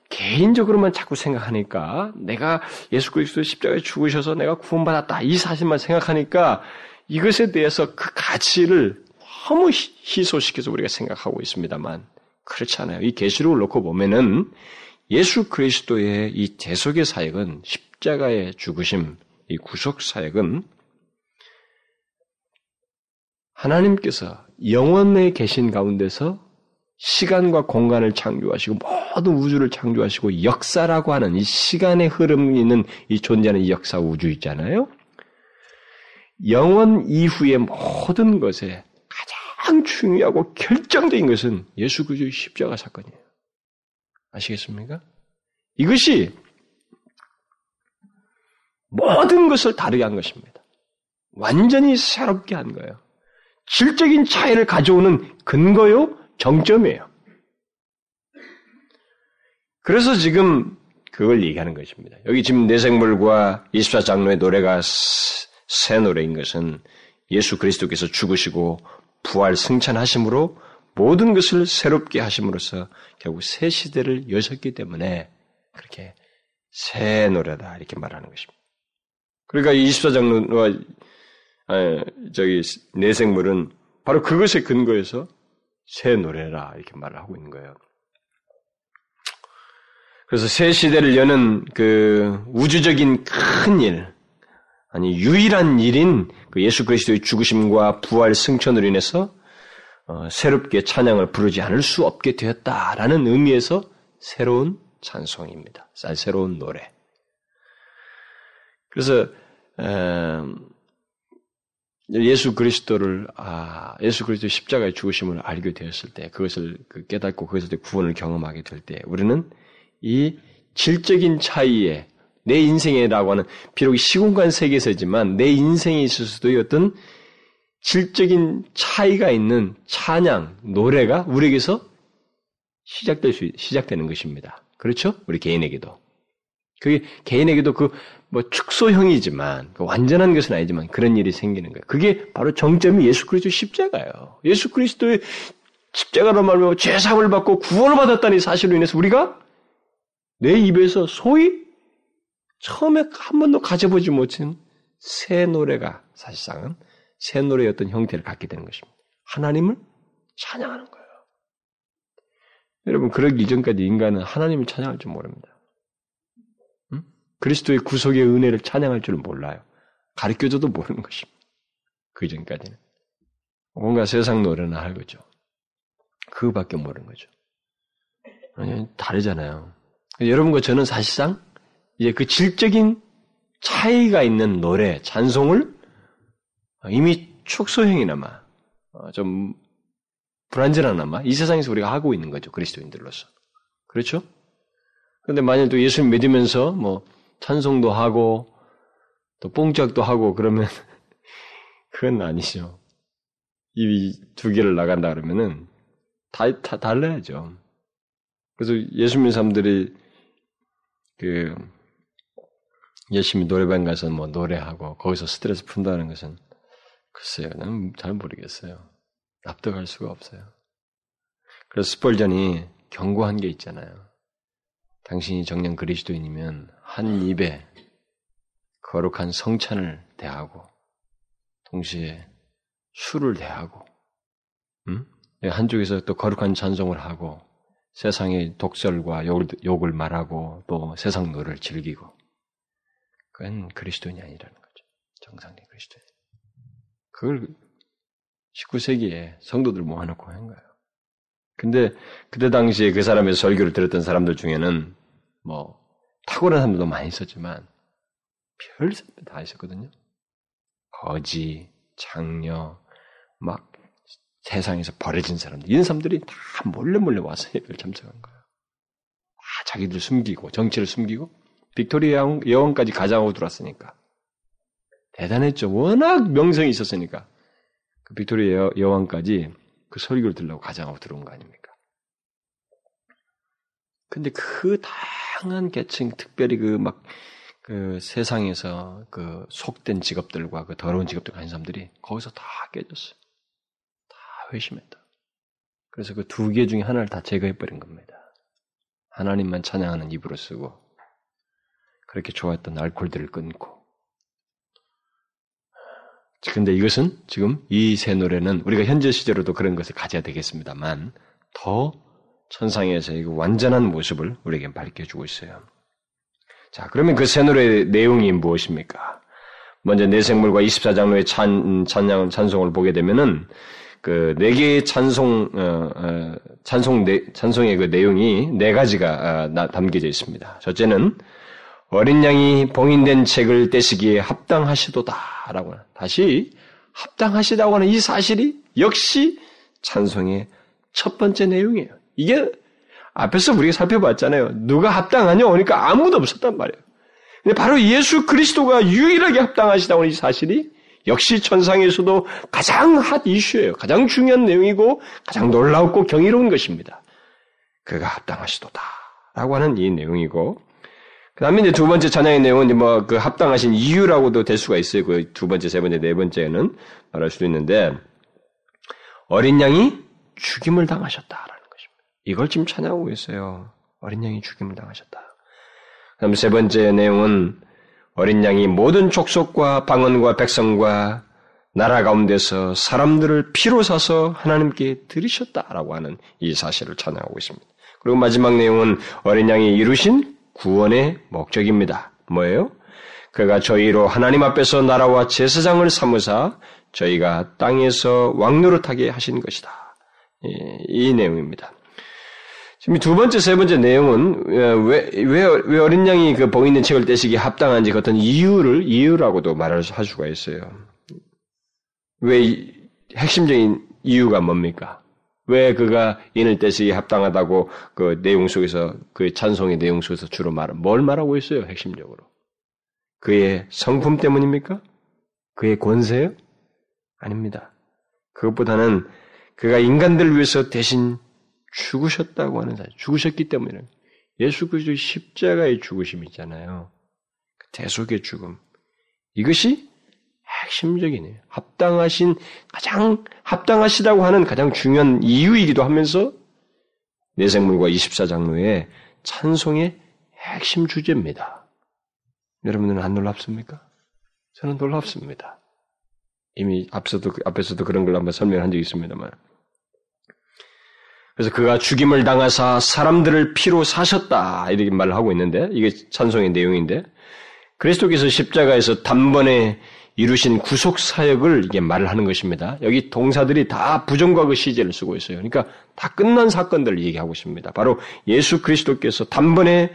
개인적으로만 자꾸 생각하니까 내가 예수 그리스도의 십자가에 죽으셔서 내가 구원받았다 이 사실만 생각하니까 이것에 대해서 그 가치를 너무 희소시켜서 우리가 생각하고 있습니다만 그렇지 않아요. 이 계시록을 놓고 보면은 예수 그리스도의 이 대속의 사역은 십자가의 죽으심, 이 구속 사역은 하나님께서 영원에 계신 가운데서 시간과 공간을 창조하시고 모든 우주를 창조하시고 역사라고 하는 이 시간의 흐름이 있는 이 존재하는 이 역사 우주 있잖아요. 영원 이후의 모든 것에 가장 중요하고 결정적인 것은 예수 그리스도의 십자가 사건이에요. 아시겠습니까? 이것이 모든 것을 다르게 한 것입니다. 완전히 새롭게 한 거예요. 질적인 차이를 가져오는 근거요, 정점이에요. 그래서 지금 그걸 얘기하는 것입니다. 여기 지금 내생물과 이십사 장로의 노래가 새 노래인 것은 예수 그리스도께서 죽으시고 부활 승천하심으로 모든 것을 새롭게 하심으로써 결국 새 시대를 여셨기 때문에 그렇게 새 노래다 이렇게 말하는 것입니다. 그러니까 이십사 장로와 아니, 저기 내생물은 바로 그것에 근거해서 새 노래라 이렇게 말을 하고 있는 거예요. 그래서 새 시대를 여는 그 우주적인 큰 일, 아니 유일한 일인 그 예수 그리스도의 죽으심과 부활 승천으로 인해서 어, 새롭게 찬양을 부르지 않을 수 없게 되었다라는 의미에서 새로운 찬송입니다. 새로운 노래. 그래서 음, 예수 그리스도를 아 예수 그리스도의 십자가의 죽으심을 알게 되었을 때 그것을 깨닫고 그것에 구원을 경험하게 될 때 우리는 이 질적인 차이에 내 인생이라고 하는 비록 시공간 세계에서지만 내 인생에 있어서도 어떤 질적인 차이가 있는 찬양 노래가 우리에게서 시작될 수 시작되는 것입니다. 그렇죠? 우리 개인에게도 그게 개인에게도 그 뭐 축소형이지만 그 완전한 것은 아니지만 그런 일이 생기는 거예요. 그게 바로 정점이 예수 그리스도 십자가예요. 예수 그리스도의 십자가로 말하면 죄 사함을 받고 구원을 받았다는 이 사실로 인해서 우리가 내 입에서 소위 처음에 한 번도 가져보지 못한 새 노래가 사실상은 새 노래의 어떤 형태를 갖게 되는 것입니다. 하나님을 찬양하는 거예요. 여러분 그러기 이전까지 인간은 하나님을 찬양할 줄 모릅니다. 그리스도의 구속의 은혜를 찬양할 줄은 몰라요. 가르쳐줘도 모르는 것입니다. 그 전까지는. 뭔가 세상 노래나 할 거죠. 그거밖에 모르는 거죠. 아니, 다르잖아요. 여러분과 저는 사실상 이제 그 질적인 차이가 있는 노래, 찬송을 이미 축소형이나마, 좀 불완전하나마 이 세상에서 우리가 하고 있는 거죠. 그리스도인들로서. 그렇죠? 그런데 만약 또 예수님 믿으면서 뭐, 찬송도 하고 또 뽕짝도 하고 그러면 그건 아니죠. 이 두 개를 나간다 그러면은 다, 다 달라야죠. 그래서 예수 믿는 사람들이 그 열심히 노래방 가서 뭐 노래하고 거기서 스트레스 푼다는 것은 글쎄요, 나는 잘 모르겠어요. 납득할 수가 없어요. 그래서 스펄전이 경고한 게 있잖아요. 당신이 정녕 그리스도인이면 한 입에 거룩한 성찬을 대하고 동시에 술을 대하고 음? 한쪽에서 또 거룩한 찬송을 하고 세상의 독설과 욕을, 욕을 말하고 또 세상 노를 즐기고 그건 그리스도인이 아니라는 거죠. 정상적인 그리스도인. 그걸 십구 세기에 성도들 모아놓고 한 거예요. 근데 그때 당시에 그 사람의 설교를 들었던 사람들 중에는 뭐 탁월한 사람들도 많이 있었지만 별 사람들 다 있었거든요. 거지, 장녀, 막 세상에서 버려진 사람들 이런 사람들이 다 몰래 몰래 와서 예배를 참석한 거예요. 다 자기들 숨기고 정체를 숨기고 빅토리아 여왕까지 가장하고 들어왔으니까 대단했죠. 워낙 명성이 있었으니까 그 빅토리아 여왕까지 그 설교를 들으려고 가장하고 들어온 거 아닙니까? 근데 그 다양한 계층, 특별히 그 막, 그 세상에서 그 속된 직업들과 그 더러운 직업들 가진 사람들이 거기서 다 깨졌어요. 다 회심했다. 그래서 그 두 개 중에 하나를 다 제거해버린 겁니다. 하나님만 찬양하는 입으로 쓰고, 그렇게 좋아했던 알코올들을 끊고, 근데 이것은 지금 이 새 노래는 우리가 현재 시대로도 그런 것을 가져야 되겠습니다만 더 천상에서 이 완전한 모습을 우리에게 밝혀주고 있어요. 자, 그러면 그 새 노래의 내용이 무엇입니까? 먼저 내생물과 이십사 장로의 찬 찬양 찬송을 보게 되면은 그 네 개의 찬송 어, 어, 찬송 네, 찬송의 그 내용이 네 가지가 어, 담겨져 있습니다. 첫째는 어린 양이 봉인된 책을 떼시기에 합당하시도다라고 하는, 다시 합당하시다고 하는 이 사실이 역시 찬송의 첫 번째 내용이에요. 이게 앞에서 우리가 살펴봤잖아요. 누가 합당하냐? 그러니까 아무도 없었단 말이에요. 근데 바로 예수 그리스도가 유일하게 합당하시다고 하는 이 사실이 역시 천상에서도 가장 핫 이슈예요. 가장 중요한 내용이고 가장 놀랍고 경이로운 것입니다. 그가 합당하시도다라고 하는 이 내용이고, 그다음에 이제 두 번째 찬양의 내용은 이제 뭐 그 합당하신 이유라고도 될 수가 있어요. 그 두 번째, 세 번째, 네 번째는 말할 수도 있는데, 어린 양이 죽임을 당하셨다라는 것입니다. 이걸 지금 찬양하고 있어요. 어린 양이 죽임을 당하셨다. 그다음 세 번째 내용은 어린 양이 모든 족속과 방언과 백성과 나라 가운데서 사람들을 피로 사서 하나님께 드리셨다라고 하는 이 사실을 찬양하고 있습니다. 그리고 마지막 내용은 어린 양이 이루신 구원의 목적입니다. 뭐예요? 그가 저희로 하나님 앞에서 나라와 제사장을 삼으사 저희가 땅에서 왕노릇하게 하신 것이다. 이 내용입니다. 지금 두 번째, 세 번째 내용은 왜, 왜, 왜 어린 양이 그 봉인된 책을 떼시기에 합당한지 어떤 이유를, 이유라고도 말할 수가 있어요. 왜, 핵심적인 이유가 뭡니까? 왜 그가 인을 떼시기에 합당하다고 그 내용 속에서, 그 찬송의 내용 속에서 주로 말을, 뭘 말하고 있어요, 핵심적으로? 그의 성품 때문입니까? 그의 권세요? 아닙니다. 그것보다는 그가 인간들을 위해서 대신 죽으셨다고 하는 사실, 죽으셨기 때문에 예수 그리스도의 십자가의 죽으심 있잖아요. 대속의 죽음. 이것이 핵심적이네요. 합당하신, 가장 합당하시다고 하는 가장 중요한 이유이기도 하면서 내생물과 이십사 장로의 찬송의 핵심 주제입니다. 여러분들은 안 놀랍습니까? 저는 놀랍습니다. 이미 앞서도, 앞에서도 그런 걸 한번 설명한 적이 있습니다만. 그래서 그가 죽임을 당하사 사람들을 피로 사셨다. 이렇게 말을 하고 있는데, 이게 찬송의 내용인데, 그리스도께서 십자가에서 단번에 이루신 구속 사역을 이게 말을 하는 것입니다. 여기 동사들이 다 부정과거 시제를 쓰고 있어요. 그러니까 다 끝난 사건들을 얘기하고 있습니다. 바로 예수 그리스도께서 단번에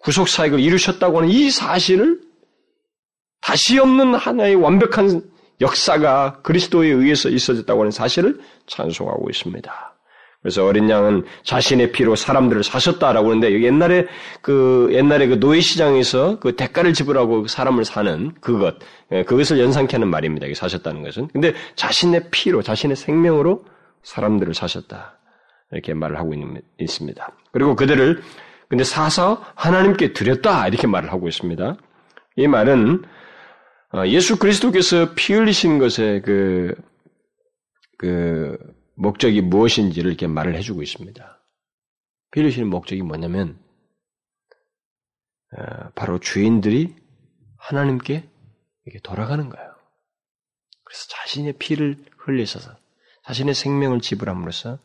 구속 사역을 이루셨다고 하는 이 사실을 다시 없는 하나의 완벽한 역사가 그리스도에 의해서 있어졌다고 하는 사실을 찬송하고 있습니다. 그래서 어린 양은 자신의 피로 사람들을 사셨다라고 하는데, 옛날에 그, 옛날에 그 노예 시장에서 그 대가를 지불하고 사람을 사는 그것, 그것을 연상케 하는 말입니다. 이게 사셨다는 것은. 근데 자신의 피로, 자신의 생명으로 사람들을 사셨다. 이렇게 말을 하고 있습니다. 그리고 그들을, 근데 사서 하나님께 드렸다. 이렇게 말을 하고 있습니다. 이 말은 예수 그리스도께서 피 흘리신 것의 그, 그, 목적이 무엇인지를 이렇게 말을 해주고 있습니다. 피 흘리시는 목적이 뭐냐면, 어, 바로 죄인들이 하나님께 이렇게 돌아가는 거예요. 그래서 자신의 피를 흘리셔서, 자신의 생명을 지불함으로써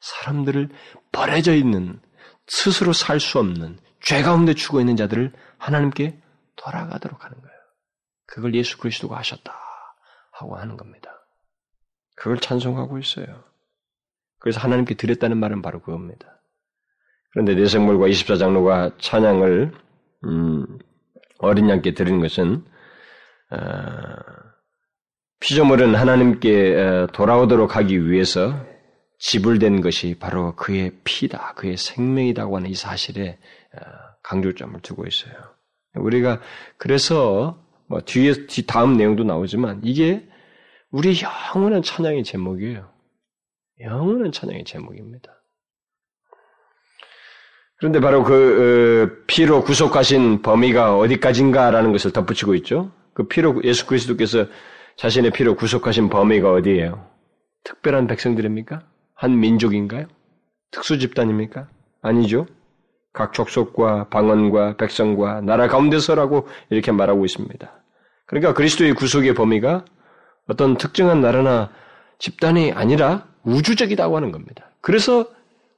사람들을 버려져 있는, 스스로 살 수 없는, 죄 가운데 죽어 있는 자들을 하나님께 돌아가도록 하는 거예요. 그걸 예수 그리스도가 하셨다 하고 하는 겁니다. 그걸 찬송하고 있어요. 그래서 하나님께 드렸다는 말은 바로 그겁니다. 그런데 내생물과 이십사 장로가 찬양을 음, 어린 양께 드리는 것은, 어, 피조물은 하나님께 돌아오도록 하기 위해서 지불된 것이 바로 그의 피다, 그의 생명이라고 하는 이 사실에 강조점을 두고 있어요. 우리가 그래서 뭐 뒤에 뒤 다음 내용도 나오지만, 이게 우리 영원한 찬양의 제목이에요. 영원한 찬양의 제목입니다. 그런데 바로 그 피로 구속하신 범위가 어디까지인가라는 것을 덧붙이고 있죠. 그 피로, 예수 그리스도께서 자신의 피로 구속하신 범위가 어디예요? 특별한 백성들입니까? 한 민족인가요? 특수 집단입니까? 아니죠. 각 족속과 방언과 백성과 나라 가운데서라고 이렇게 말하고 있습니다. 그러니까 그리스도의 구속의 범위가 어떤 특정한 나라나 집단이 아니라 우주적이라고 하는 겁니다. 그래서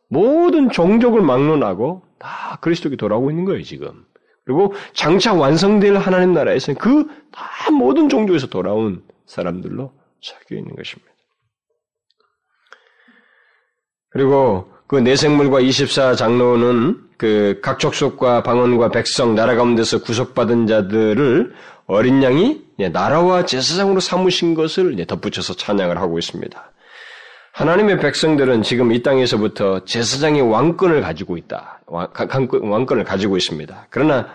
모든 종족을 막론하고 다 그리스도께 돌아오고 있는 거예요, 지금. 그리고 장차 완성될 하나님 나라에서는 그 다 모든 종족에서 돌아온 사람들로 섞여 있는 것입니다. 그리고 그 내생물과 이십사 장로는 그 각 족속과 방언과 백성, 나라 가운데서 구속받은 자들을 어린 양이 나라와 제사장으로 삼으신 것을 덧붙여서 찬양을 하고 있습니다. 하나님의 백성들은 지금 이 땅에서부터 제사장의 왕권을 가지고 있다. 왕권을 가지고 있습니다. 그러나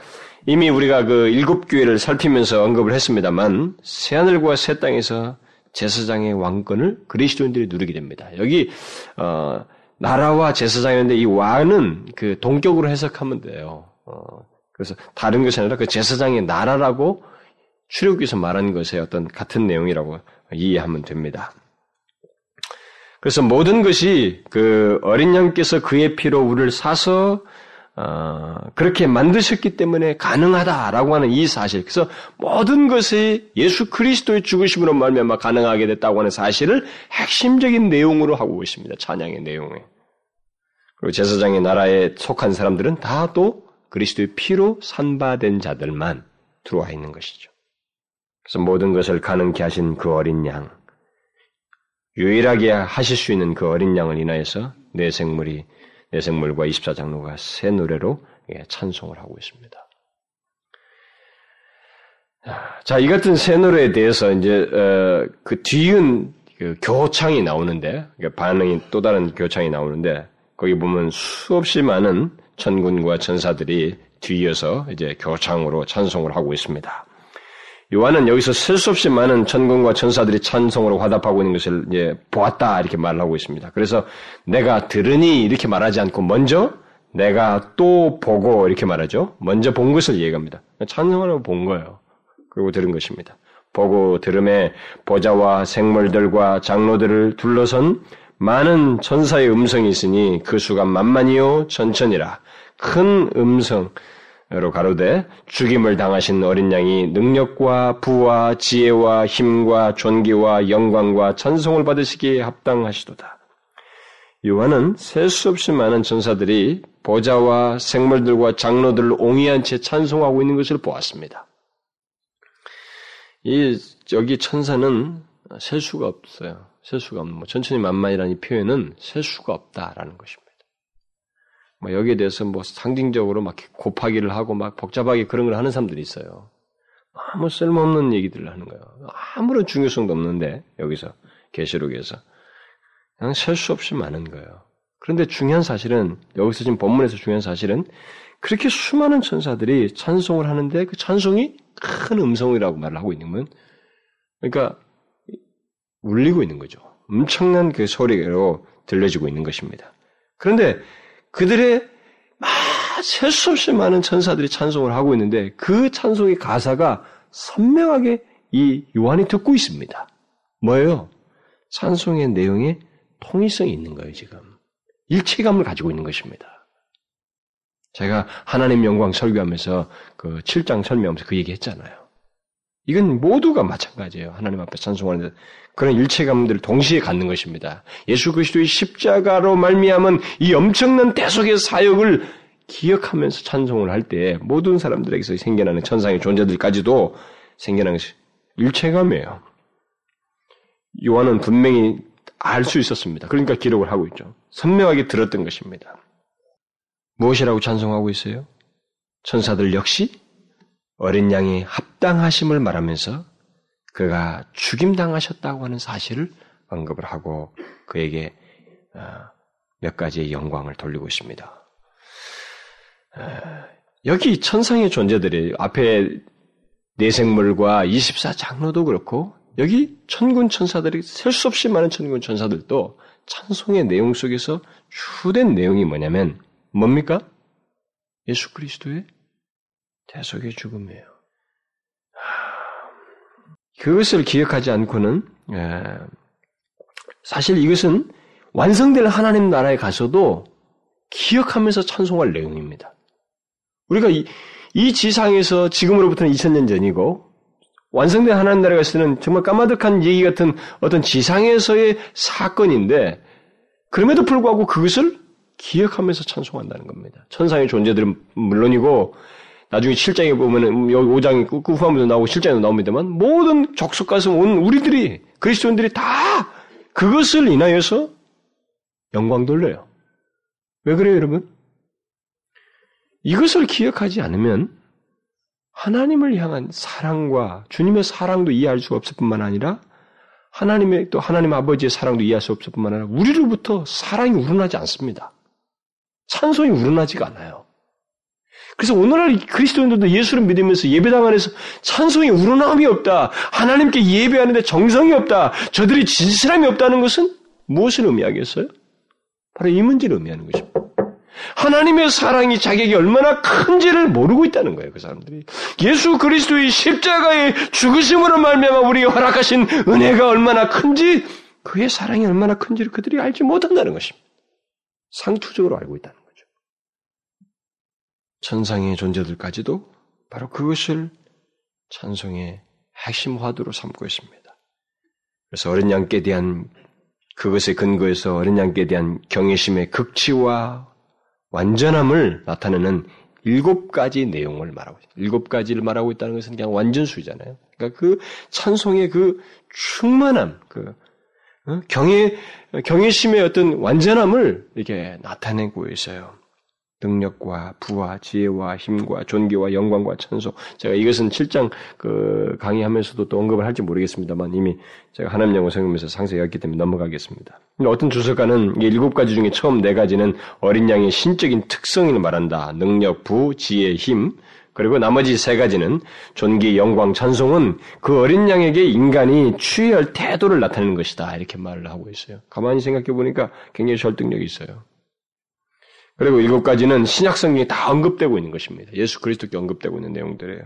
이미 우리가 그 일곱 교회를 살피면서 언급을 했습니다만 새하늘과 새 땅에서 제사장의 왕권을 그리스도인들이 누리게 됩니다. 여기 어, 나라와 제사장인데 이 왕은 그 동격으로 해석하면 돼요. 어, 그래서 다른 것이 아니라 그 제사장의 나라라고 출애굽기에서 말한 것의 어떤 같은 내용이라고 이해하면 됩니다. 그래서 모든 것이 그 어린 양께서 그의 피로 우리를 사서 어, 그렇게 만드셨기 때문에 가능하다라고 하는 이 사실, 그래서 모든 것이 예수 그리스도의 죽으심으로 말미암아 가능하게 됐다고 하는 사실을 핵심적인 내용으로 하고 있습니다. 찬양의 내용에. 그리고 제사장의 나라에 속한 사람들은 다 또 그리스도의 피로 산바된 자들만 들어와 있는 것이죠. 그래서 모든 것을 가능케 하신 그 어린 양, 유일하게 하실 수 있는 그 어린 양을 인하여서 내 생물이 내 생물과 이십사 장로가 새 노래로 찬송을 하고 있습니다. 자, 이 같은 새 노래에 대해서 이제 그 뒤은 그 교창이 나오는데, 그러니까 반응이 또 다른 교창이 나오는데 거기 보면 수없이 많은 천군과 전사들이 뒤이어서 이제 교창으로 찬송을 하고 있습니다. 요한은 여기서 셀 수 없이 많은 천군과 천사들이 찬송으로 화답하고 있는 것을 이제 보았다 이렇게 말하고 있습니다. 그래서 내가 들으니 이렇게 말하지 않고 먼저 내가 또 보고 이렇게 말하죠. 먼저 본 것을 얘기합니다. 찬송하라고 본 거예요. 그리고 들은 것입니다. 보고 들음에 보좌와 생물들과 장로들을 둘러선 많은 천사의 음성이 있으니 그 수가 만만이요 전천이라. 큰 음성 여러 가로되 죽임을 당하신 어린 양이 능력과 부와 지혜와 힘과 존귀와 영광과 찬송을 받으시기에 합당하시도다. 요한은 셀 수 없이 많은 천사들이 보좌와 생물들과 장로들을 옹이한 채 찬송하고 있는 것을 보았습니다. 이 여기 천사는 셀 수가 없어요. 셀 수가 없는 뭐 천천히 만만이라는 이 표현은 셀 수가 없다라는 것입니다. 뭐 여기에 대해서 뭐 상징적으로 막 곱하기를 하고 막 복잡하게 그런 걸 하는 사람들이 있어요. 아무 쓸모없는 얘기들을 하는 거예요. 아무런 중요성도 없는데 여기서 계시록에서 그냥 셀 수 없이 많은 거예요. 그런데 중요한 사실은 여기서 지금 본문에서 중요한 사실은 그렇게 수많은 천사들이 찬송을 하는데 그 찬송이 큰 음성이라고 말을 하고 있는 건 그러니까 울리고 있는 거죠. 엄청난 그 소리로 들려지고 있는 것입니다. 그런데 그들의 막 셀 수 없이 많은 천사들이 찬송을 하고 있는데 그 찬송의 가사가 선명하게 이 요한이 듣고 있습니다. 뭐예요? 찬송의 내용에 통일성이 있는 거예요. 지금 일체감을 가지고 있는 것입니다. 제가 하나님 영광 설교하면서 그 칠 장 설명하면서 그 얘기했잖아요. 이건 모두가 마찬가지예요. 하나님 앞에 찬송하는데 그런 일체감들을 동시에 갖는 것입니다. 예수 그리스도의 십자가로 말미암은 이 엄청난 대속의 사역을 기억하면서 찬송을 할 때 모든 사람들에게서 생겨나는 천상의 존재들까지도 생겨나는 것이 일체감이에요. 요한은 분명히 알 수 있었습니다. 그러니까 기록을 하고 있죠. 선명하게 들었던 것입니다. 무엇이라고 찬송하고 있어요? 천사들 역시 어린 양이 합당하심을 말하면서 그가 죽임당하셨다고 하는 사실을 언급을 하고 그에게 몇 가지의 영광을 돌리고 있습니다. 여기 천상의 존재들이 앞에 내생물과 이십사 장로도 그렇고 여기 천군 천사들이 셀 수 없이 많은 천군 천사들도 찬송의 내용 속에서 주된 내용이 뭐냐면 뭡니까? 예수 그리스도의 대속의 죽음이에요. 그것을 기억하지 않고는 사실 이것은 완성될 하나님 나라에 가서도 기억하면서 찬송할 내용입니다. 우리가 이, 이 지상에서 지금으로부터는 이천 년 전이고 완성된 하나님 나라에 갔을 때는 정말 까마득한 얘기 같은 어떤 지상에서의 사건인데 그럼에도 불구하고 그것을 기억하면서 찬송한다는 겁니다. 천상의 존재들은 물론이고 나중에 칠 장에 보면은, 여기 오 장이 그 후반부도 나오고 칠 장에도 나옵니다만, 모든 족속가서 온 우리들이, 그리스도인들이 다 그것을 인하여서 영광 돌려요. 왜 그래요, 여러분? 이것을 기억하지 않으면 하나님을 향한 사랑과 주님의 사랑도 이해할 수가 없을 뿐만 아니라 하나님의 또 하나님 아버지의 사랑도 이해할 수 없을 뿐만 아니라 우리로부터 사랑이 우러나지 않습니다. 찬송이 우러나지가 않아요. 그래서 오늘날 그리스도인들도 예수를 믿으면서 예배당 안에서 찬송이 우러남이 없다. 하나님께 예배하는데 정성이 없다. 저들이 진실함이 없다는 것은 무엇을 의미하겠어요? 바로 이 문제를 의미하는 것입니다. 하나님의 사랑이 자기에게 얼마나 큰지를 모르고 있다는 거예요, 그 사람들이. 예수 그리스도의 십자가의 죽으심으로 말미암아 우리에게 허락하신 은혜가 얼마나 큰지, 그의 사랑이 얼마나 큰지를 그들이 알지 못한다는 것입니다. 상투적으로 알고 있다는 거죠. 천상의 존재들까지도 바로 그것을 찬송의 핵심 화두로 삼고 있습니다. 그래서 어린 양께 대한, 그것의 근거에서 어린 양께 대한 경외심의 극치와 완전함을 나타내는 일곱 가지 내용을 말하고 있어요. 일곱 가지를 말하고 있다는 것은 그냥 완전수잖아요. 그러니까 그 찬송의 그 충만함, 그 어? 경외 경외심의 어떤 완전함을 이렇게 나타내고 있어요. 능력과 부와 지혜와 힘과 존귀와 영광과 찬송. 제가 이것은 칠 장 그 강의하면서도 또 언급을 할지 모르겠습니다만 이미 제가 하나님 영어 성경에서 상세히 했기 때문에 넘어가겠습니다. 어떤 주석가는 일곱 가지 중에 처음 네 가지는 어린 양의 신적인 특성을 말한다. 능력, 부, 지혜, 힘. 그리고 나머지 세 가지는 존귀, 영광, 찬송은 그 어린 양에게 인간이 취할 태도를 나타내는 것이다. 이렇게 말을 하고 있어요. 가만히 생각해 보니까 굉장히 설득력이 있어요. 그리고 일곱 가지는 신약성경에 다 언급되고 있는 것입니다. 예수 그리스도께 언급되고 있는 내용들이에요.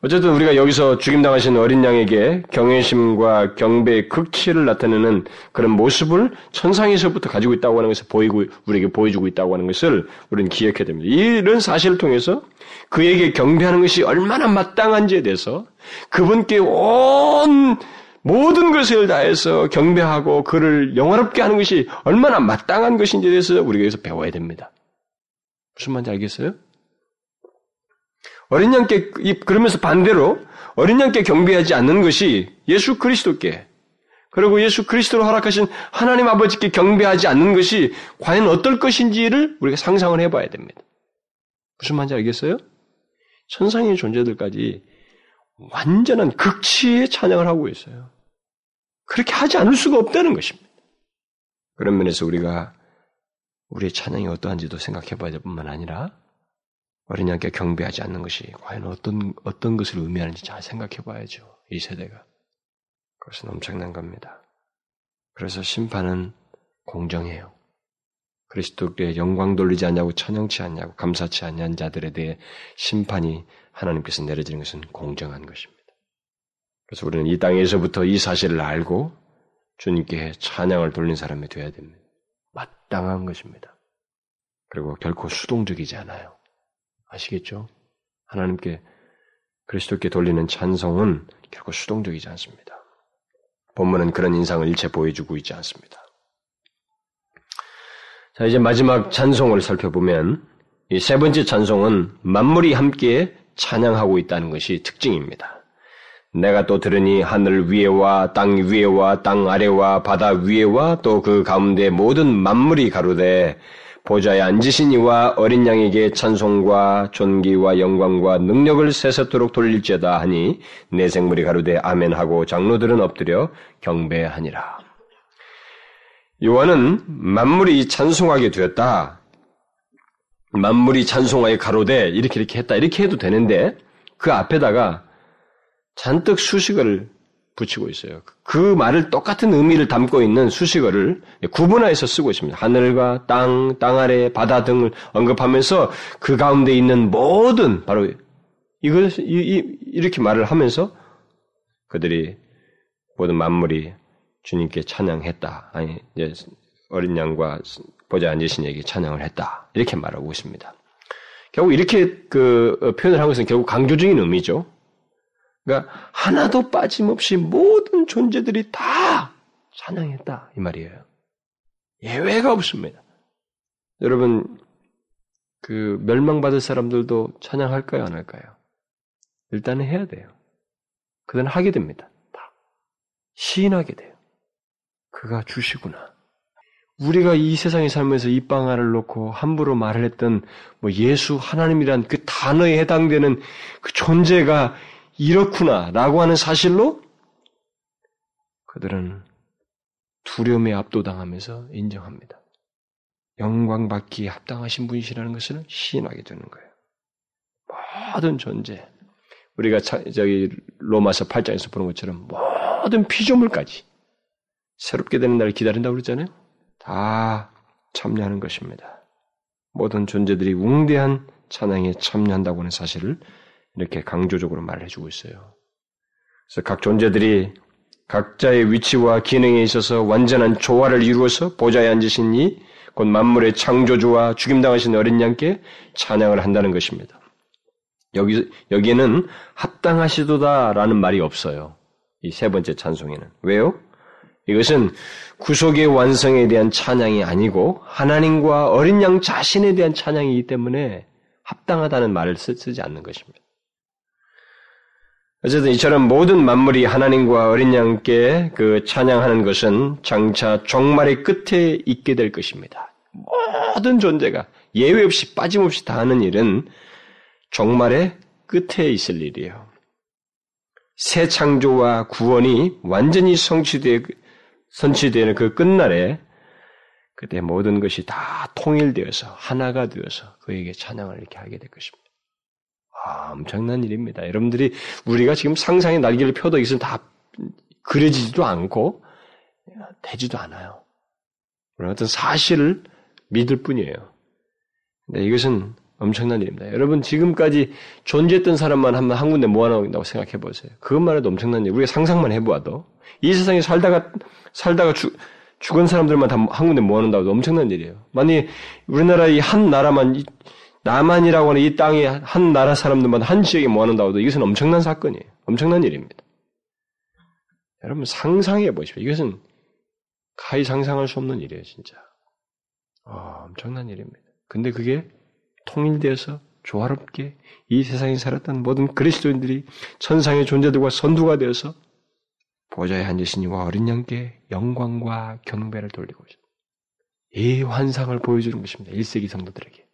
어쨌든 우리가 여기서 죽임당하신 어린 양에게 경외심과 경배의 극치를 나타내는 그런 모습을 천상에서부터 가지고 있다고 하는 것을 보이고, 우리에게 보여주고 있다고 하는 것을 우리는 기억해야 됩니다. 이런 사실을 통해서 그에게 경배하는 것이 얼마나 마땅한지에 대해서 그분께 온 모든 것을 다해서 경배하고 그를 영화롭게 하는 것이 얼마나 마땅한 것인지에 대해서 우리가 여기서 배워야 됩니다. 무슨 말인지 알겠어요? 어린 양께, 그러면서 반대로 어린 양께 경배하지 않는 것이 예수 그리스도께, 그리고 예수 그리스도로 허락하신 하나님 아버지께 경배하지 않는 것이 과연 어떨 것인지를 우리가 상상을 해봐야 됩니다. 무슨 말인지 알겠어요? 천상의 존재들까지 완전한 극치의 찬양을 하고 있어요. 그렇게 하지 않을 수가 없다는 것입니다. 그런 면에서 우리가 우리의 찬양이 어떠한지도 생각해 봐야 될 뿐만 아니라 어린 양께 경배하지 않는 것이 과연 어떤, 어떤 것을 의미하는지 잘 생각해 봐야죠. 이 세대가. 그것은 엄청난 겁니다. 그래서 심판은 공정해요. 그리스도께 영광 돌리지 않냐고 찬양치 않냐고 감사치 않냐는 자들에 대해 심판이 하나님께서 내려지는 것은 공정한 것입니다. 그래서 우리는 이 땅에서부터 이 사실을 알고 주님께 찬양을 돌린 사람이 되어야 됩니다. 마땅한 것입니다. 그리고 결코 수동적이지 않아요. 아시겠죠? 하나님께 그리스도께 돌리는 찬송은 결코 수동적이지 않습니다. 본문은 그런 인상을 일체 보여주고 있지 않습니다. 자, 이제 마지막 찬송을 살펴보면 이 세 번째 찬송은 만물이 함께 찬양하고 있다는 것이 특징입니다. 내가 또 들으니 하늘 위에와 땅 위에와 땅 아래와 바다 위에와 또 그 가운데 모든 만물이 가로되 보좌에 앉으신 이와 어린 양에게 찬송과 존귀와 영광과 능력을 세세토록 돌릴지어다 하니 내 생물이 가로되 아멘하고 장로들은 엎드려 경배하니라. 요한은 만물이 찬송하게 되었다. 만물이 찬송하여 가로되 이렇게 이렇게 했다 이렇게 해도 되는데 그 앞에다가 잔뜩 수식어를 붙이고 있어요. 그 말을 똑같은 의미를 담고 있는 수식어를 구분화해서 쓰고 있습니다. 하늘과 땅, 땅 아래, 바다 등을 언급하면서 그 가운데 있는 모든 바로 이걸 이렇게 말을 하면서 그들이 모든 만물이 주님께 찬양했다. 아니 이제 어린 양과 보좌에 앉으신 이에게 찬양을 했다. 이렇게 말하고 있습니다. 결국 이렇게 그 표현을 한 것은 결국 강조적인 의미죠. 그러니까 하나도 빠짐없이 모든 존재들이 다 찬양했다. 이 말이에요. 예외가 없습니다. 여러분, 그 멸망받을 사람들도 찬양할까요? 안 할까요? 일단은 해야 돼요. 그들은 하게 됩니다. 다. 시인하게 돼요. 그가 주시구나. 우리가 이 세상에 살면서 입방아를 놓고 함부로 말을 했던 뭐 예수 하나님이란 그 단어에 해당되는 그 존재가 이렇구나라고 하는 사실로 그들은 두려움에 압도당하면서 인정합니다. 영광받기에 합당하신 분이시라는 것을 시인하게 되는 거예요. 모든 존재, 우리가 저기 로마서 팔 장에서 보는 것처럼 모든 피조물까지 새롭게 되는 날을 기다린다고 그랬잖아요. 다 참여하는 것입니다. 모든 존재들이 웅대한 찬양에 참여한다고 하는 사실을 이렇게 강조적으로 말해주고 있어요. 그래서 각 존재들이 각자의 위치와 기능에 있어서 완전한 조화를 이루어서 보좌에 앉으신 이 곧 만물의 창조주와 죽임당하신 어린 양께 찬양을 한다는 것입니다. 여기, 여기에는 합당하시도다라는 말이 없어요. 이 세 번째 찬송에는. 왜요? 이것은 구속의 완성에 대한 찬양이 아니고 하나님과 어린 양 자신에 대한 찬양이기 때문에 합당하다는 말을 쓰지 않는 것입니다. 어쨌든 이처럼 모든 만물이 하나님과 어린 양께 그 찬양하는 것은 장차 종말의 끝에 있게 될 것입니다. 모든 존재가 예외 없이 빠짐없이 다 하는 일은 종말의 끝에 있을 일이에요. 새 창조와 구원이 완전히 성취되 선치되는 그 끝날에 그때 모든 것이 다 통일되어서 하나가 되어서 그에게 찬양을 이렇게 하게 될 것입니다. 아, 엄청난 일입니다. 여러분들이 우리가 지금 상상의 날개를 펴도 이것은 다 그려지지도 않고 되지도 않아요. 그런 어떤 사실을 믿을 뿐이에요. 근데 이것은 엄청난 일입니다. 여러분 지금까지 존재했던 사람만 하면 한 군데 모아놓는다고 생각해 보세요. 그것만 해도 엄청난 일. 우리가 상상만 해보아도 이 세상에 살다가 살다가 죽 죽은 사람들만 다 한 군데 모아놓는다고 해도 엄청난 일이에요. 만약에 우리나라 이 한 나라만 이, 남한이라고 하는 이 땅에 한 나라 사람들만 한 지역에 모아놓는다고 해도 이것은 엄청난 사건이에요. 엄청난 일입니다. 여러분 상상해 보십시오. 이것은 가히 상상할 수 없는 일이에요, 진짜. 아, 엄청난 일입니다. 근데 그게 통일되어서 조화롭게 이 세상에 살았던 모든 그리스도인들이 천상의 존재들과 선두가 되어서 보좌에 앉으신 이와 어린 양께 영광과 경배를 돌리고 있습니다. 이 환상을 보여주는 것입니다. 일 세기 성도들에게.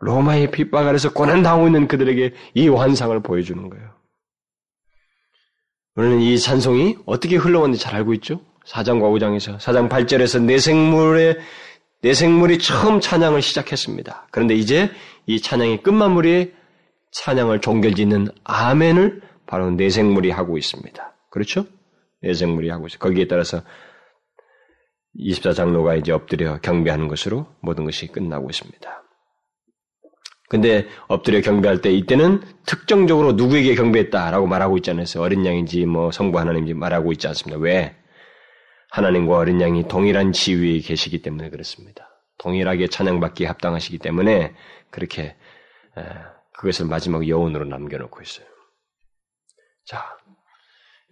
로마의 핍박 아래서 고난당하고 있는 그들에게 이 환상을 보여주는 거예요. 오늘은 이 찬송이 어떻게 흘러왔는지 잘 알고 있죠? 사 장과 오 장에서 사 장 팔 절에서 내 생물의 내 생물이 처음 찬양을 시작했습니다. 그런데 이제 이 찬양의 끝마무리에 찬양을 종결짓는 아멘을 바로 내 생물이 하고 있습니다. 그렇죠? 내 생물이 하고 있어요. 거기에 따라서 이십사 장로가 이제 엎드려 경배하는 것으로 모든 것이 끝나고 있습니다. 근데 엎드려 경배할 때 이때는 특정적으로 누구에게 경배했다라고 말하고 있지 않았어요. 어린 양인지 뭐 성부 하나님인지 말하고 있지 않습니다. 왜? 하나님과 어린 양이 동일한 지위에 계시기 때문에 그렇습니다. 동일하게 찬양받기에 합당하시기 때문에 그렇게 그것을 마지막 여운으로 남겨놓고 있어요. 자,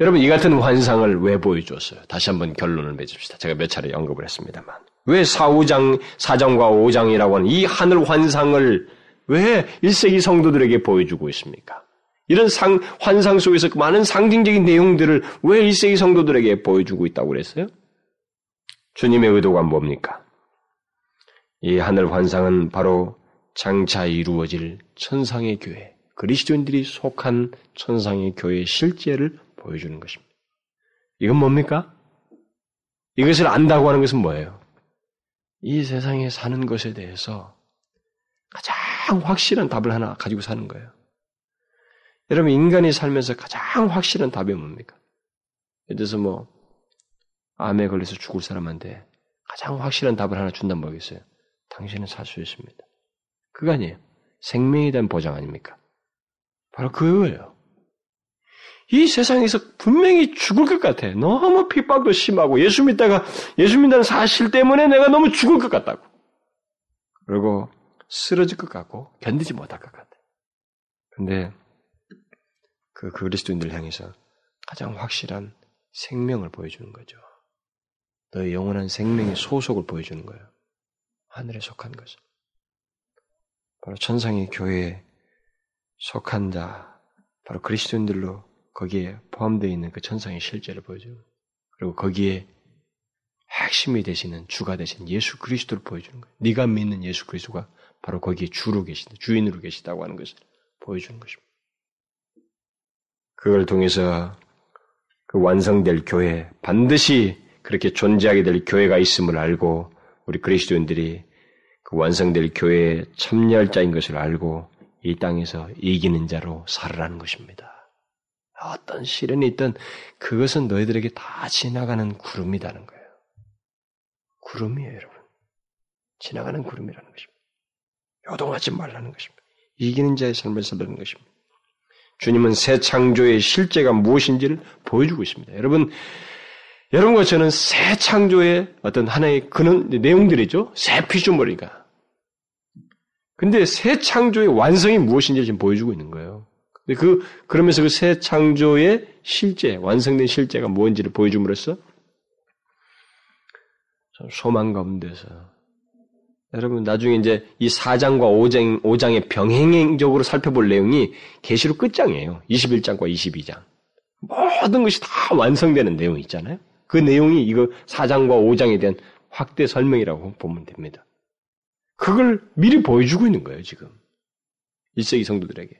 여러분 이 같은 환상을 왜 보여줬어요? 다시 한번 결론을 맺읍시다. 제가 몇 차례 언급을 했습니다만 왜 사, 오 장, 사 장과 오 장이라고 하는 이 하늘 환상을 왜 일 세기 성도들에게 보여주고 있습니까? 이런 상, 환상 속에서 많은 상징적인 내용들을 왜 일 세기 성도들에게 보여주고 있다고 그랬어요? 주님의 의도가 뭡니까? 이 하늘 환상은 바로 장차 이루어질 천상의 교회, 그리스도인들이 속한 천상의 교회의 실제를 보여주는 것입니다. 이건 뭡니까? 이것을 안다고 하는 것은 뭐예요? 이 세상에 사는 것에 대해서 가장 확실한 답을 하나 가지고 사는 거예요. 여러분, 인간이 살면서 가장 확실한 답이 뭡니까? 예를 들어서 뭐, 암에 걸려서 죽을 사람한테 가장 확실한 답을 하나 준단 말이겠어요. 당신은 살 수 있습니다. 그거 아니에요. 생명에 대한 보장 아닙니까? 바로 그거예요. 이 세상에서 분명히 죽을 것 같아. 너무 핍박도 심하고, 예수 믿다가, 예수 믿다는 사실 때문에 내가 너무 죽을 것 같다고. 그리고 쓰러질 것 같고, 견디지 못할 것 같아. 근데, 그 그리스도인들 향해서 가장 확실한 생명을 보여주는 거죠. 너의 영원한 생명의 소속을 보여주는 거예요. 하늘에 속한 것을. 바로 천상의 교회에 속한 자, 바로 그리스도인들로 거기에 포함되어 있는 그 천상의 실제를 보여줘요. 그리고 거기에 핵심이 되시는 주가 되신 예수 그리스도를 보여주는 거예요. 네가 믿는 예수 그리스도가 바로 거기에 주로 계신다, 주인으로 계시다고 하는 것을 보여주는 것입니다. 그걸 통해서 그 완성될 교회, 반드시 그렇게 존재하게 될 교회가 있음을 알고 우리 그리스도인들이 그 완성될 교회에 참여할 자인 것을 알고 이 땅에서 이기는 자로 살아라는 것입니다. 어떤 시련이 있든 그것은 너희들에게 다 지나가는 구름이라는 거예요. 구름이에요, 여러분. 지나가는 구름이라는 것입니다. 요동하지 말라는 것입니다. 이기는 자의 삶을 살라는 것입니다. 주님은 새 창조의 실제가 무엇인지를 보여주고 있습니다. 여러분, 여러분과 저는 새 창조의 어떤 하나의 그런 내용들이죠. 새 피조물이니까. 근데 새 창조의 완성이 무엇인지 지금 보여주고 있는 거예요. 근데 그, 그러면서 그 새 창조의 실제, 완성된 실제가 뭔지를 보여줌으로써 소망 가운데서 여러분 나중에 이제 이 사 장과 오 장, 오 장의 병행적으로 살펴볼 내용이 계시록 끝장이에요. 이십일 장과 이십이 장. 모든 것이 다 완성되는 내용이 있잖아요. 그 내용이 이거 사 장과 오 장에 대한 확대 설명이라고 보면 됩니다. 그걸 미리 보여주고 있는 거예요, 지금. 일세기 성도들에게.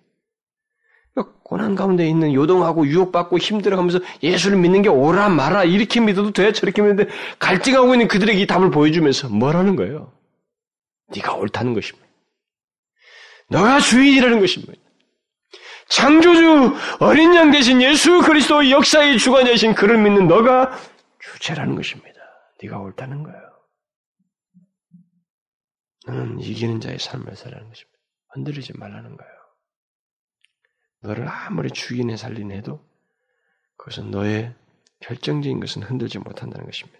그러니까 고난 가운데 있는 요동하고 유혹받고 힘들어가면서 예수를 믿는 게 오라 마라, 이렇게 믿어도 돼, 저렇게 믿는데 갈등하고 있는 그들에게 이 답을 보여주면서 뭐라는 거예요? 네가 옳다는 것입니다. 너가 주인이라는 것입니다. 창조주 어린 양 되신 예수 그리스도의 역사의 주관자이신 그를 믿는 너가 주체라는 것입니다. 네가 옳다는 거예요. 너는 이기는 자의 삶을 살라는 것입니다. 흔들리지 말라는 거예요. 너를 아무리 죽이네 살리네 해도 그것은 너의 결정적인 것은 흔들지 못한다는 것입니다.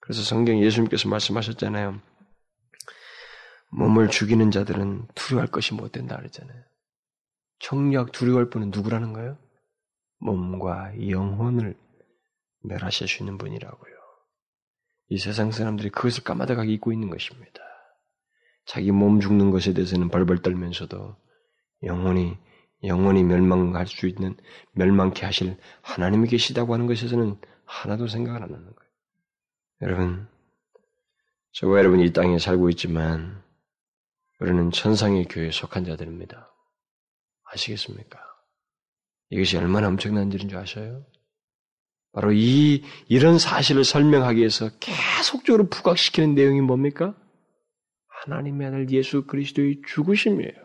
그래서 성경 예수님께서 말씀하셨잖아요. 몸을 죽이는 자들은 두려워할 것이 못 된다 그랬잖아요. 정략 두려워할 분은 누구라는 거예요? 몸과 영혼을 멸하실 수 있는 분이라고요. 이 세상 사람들이 그것을 까마득하게 잊고 있는 것입니다. 자기 몸 죽는 것에 대해서는 벌벌 떨면서도 영혼이 영혼이 멸망할 수 있는 멸망케 하실 하나님이 계시다고 하는 것에서는 하나도 생각을 안 하는 거예요. 여러분, 저와 여러분이 이 땅에 살고 있지만 우리는 천상의 교회에 속한 자들입니다. 아시겠습니까? 이것이 얼마나 엄청난 일인 줄 아셔요? 바로 이 이런 사실을 설명하기 위해서 계속적으로 부각시키는 내용이 뭡니까? 하나님의 아들 예수 그리스도의 죽으심이에요.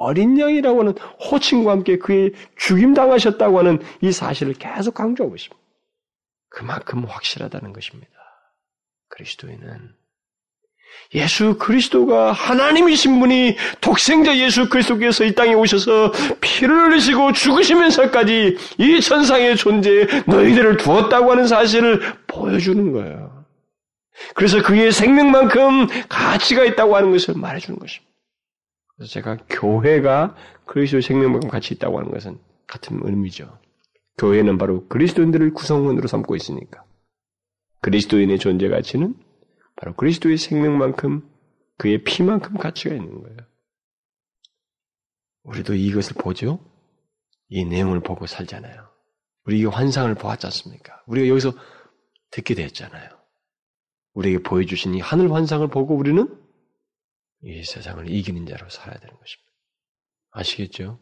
어린 양이라고 하는 호칭과 함께 그의 죽임당하셨다고 하는 이 사실을 계속 강조하고 있습니다. 그만큼 확실하다는 것입니다. 그리스도인은 예수 그리스도가 하나님이신 분이 독생자 예수 그리스도께서 이 땅에 오셔서 피를 흘리시고 죽으시면서까지 이 천상의 존재에 너희들을 두었다고 하는 사실을 보여주는 거예요. 그래서 그의 생명만큼 가치가 있다고 하는 것을 말해주는 것입니다. 그래서 제가 교회가 그리스도의 생명만큼 가치 있다고 하는 것은 같은 의미죠. 교회는 바로 그리스도인들을 구성원으로 삼고 있으니까 그리스도인의 존재 가치는 바로 그리스도의 생명만큼 그의 피만큼 가치가 있는 거예요. 우리도 이것을 보죠? 이 내용을 보고 살잖아요. 우리 이 환상을 보았지 않습니까? 우리가 여기서 듣게 됐잖아요. 우리에게 보여주신 이 하늘 환상을 보고 우리는 이 세상을 이기는 자로 살아야 되는 것입니다. 아시겠죠?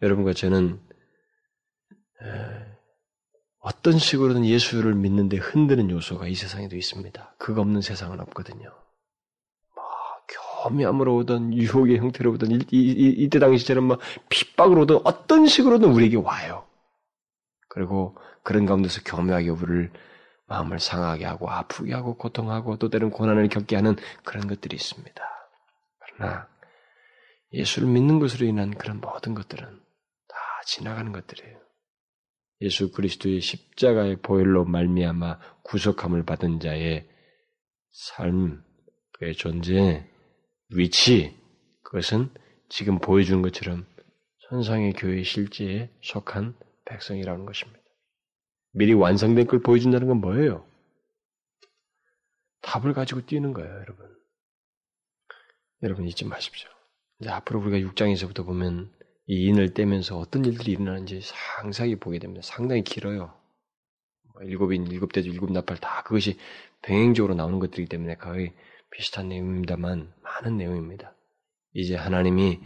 여러분과 저는 어떤 식으로든 예수를 믿는데 흔드는 요소가 이 세상에도 있습니다. 그거 없는 세상은 없거든요. 막 교묘함으로 오든 유혹의 형태로 오든 이, 이, 이, 이때 당시처럼 막 핍박으로 오든 어떤 식으로든 우리에게 와요. 그리고 그런 가운데서 교묘하게 우리를 마음을 상하게 하고 아프게 하고 고통하고 또 때론 고난을 겪게 하는 그런 것들이 있습니다. 그러나 예수를 믿는 것으로 인한 그런 모든 것들은 다 지나가는 것들이에요. 예수 그리스도의 십자가의 보혈로 말미암아 구속함을 받은 자의 삶, 그의 존재, 위치, 그것은 지금 보여준 것처럼 천상의 교회의 실제에 속한 백성이라는 것입니다. 미리 완성된 걸 보여준다는 건 뭐예요? 답을 가지고 뛰는 거예요, 여러분. 여러분 잊지 마십시오. 이제 앞으로 우리가 육 장에서부터 보면 이 인을 떼면서 어떤 일들이 일어나는지 상세하게 보게 됩니다. 상당히 길어요. 일곱인, 일곱대주, 일곱나팔 다 그것이 병행적으로 나오는 것들이기 때문에 거의 비슷한 내용입니다만 많은 내용입니다. 이제 하나님이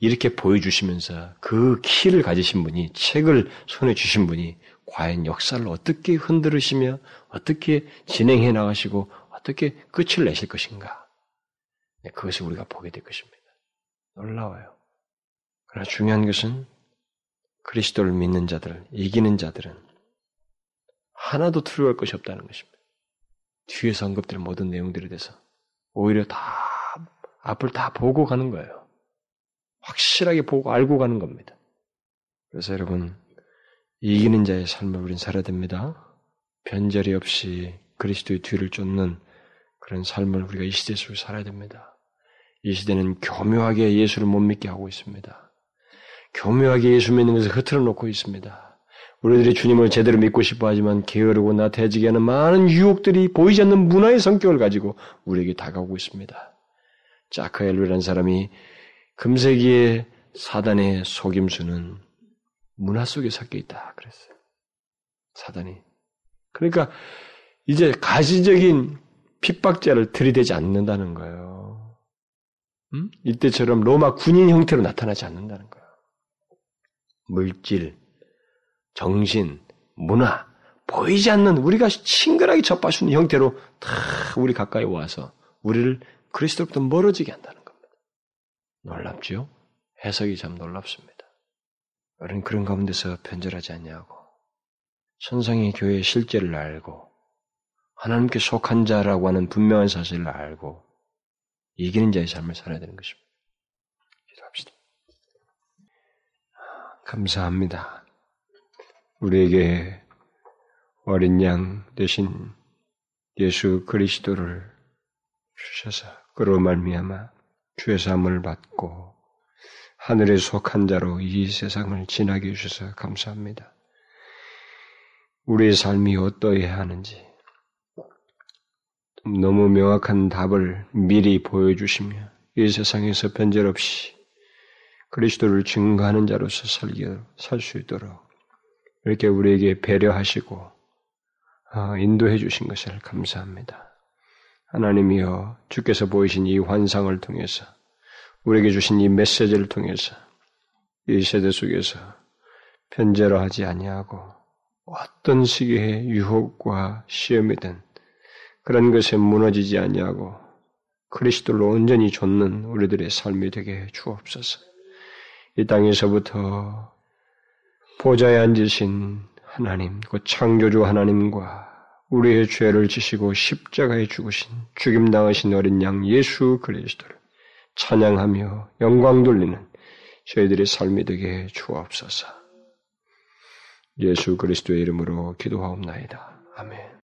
이렇게 보여주시면서 그 키를 가지신 분이, 책을 손에 주신 분이 과연 역사를 어떻게 흔들으시며 어떻게 진행해 나가시고 어떻게 끝을 내실 것인가, 그것을 우리가 보게 될 것입니다. 놀라워요. 그러나 중요한 것은 그리스도를 믿는 자들, 이기는 자들은 하나도 두려울 것이 없다는 것입니다. 뒤에서 언급된 모든 내용들에 대해서 오히려 다 앞을 다 보고 가는 거예요. 확실하게 보고 알고 가는 겁니다. 그래서 여러분, 이기는 자의 삶을 우린 살아야 됩니다. 변절이 없이 그리스도의 뒤를 쫓는 그런 삶을 우리가 이 시대 속에 살아야 됩니다. 이 시대는 교묘하게 예수를 못 믿게 하고 있습니다. 교묘하게 예수 믿는 것을 흐트러 놓고 있습니다. 우리들이 주님을 제대로 믿고 싶어 하지만 게으르고 나태해지게 하는 많은 유혹들이 보이지 않는 문화의 성격을 가지고 우리에게 다가오고 있습니다. 자크엘루라는 사람이 금세기의 사단의 속임수는 문화 속에 섞여 있다 그랬어요. 사단이. 그러니까 이제 가시적인 핍박자를 들이대지 않는다는 거예요. 음? 이때처럼 로마 군인 형태로 나타나지 않는다는 거예요. 물질, 정신, 문화, 보이지 않는 우리가 친근하게 접할 수 있는 형태로 다 우리 가까이 와서 우리를 그리스도로부터 멀어지게 한다는 겁니다. 놀랍지요? 해석이 참 놀랍습니다. 우리는 그런 가운데서 변절하지 않냐고, 천상의 교회의 실제를 알고, 하나님께 속한 자라고 하는 분명한 사실을 알고, 이기는 자의 삶을 살아야 되는 것입니다. 기도합시다. 감사합니다. 우리에게 어린 양 되신 예수 그리스도를 주셔서 그로 말미암아 주의 사함을 받고 하늘에 속한 자로 이 세상을 지나게 해주셔서 감사합니다. 우리의 삶이 어떠해야 하는지 너무 명확한 답을 미리 보여주시며 이 세상에서 변절 없이 그리스도를 증거하는 자로서 살 수 있도록 이렇게 우리에게 배려하시고 인도해 주신 것을 감사합니다. 하나님이여, 주께서 보이신 이 환상을 통해서 우리에게 주신 이 메시지를 통해서 이 세대 속에서 변제로 하지 아니하고 어떤 시기의 유혹과 시험이든 그런 것에 무너지지 아니하고 그리스도로 온전히 좇는 우리들의 삶이 되게 해 주옵소서. 이 땅에서부터 보좌에 앉으신 하나님, 그 창조주 하나님과 우리의 죄를 지시고 십자가에 죽으신, 죽임당하신 어린 양 예수 그리스도를 찬양하며 영광 돌리는 저희들의 삶이 되게 주옵소서. 예수 그리스도의 이름으로 기도하옵나이다. 아멘.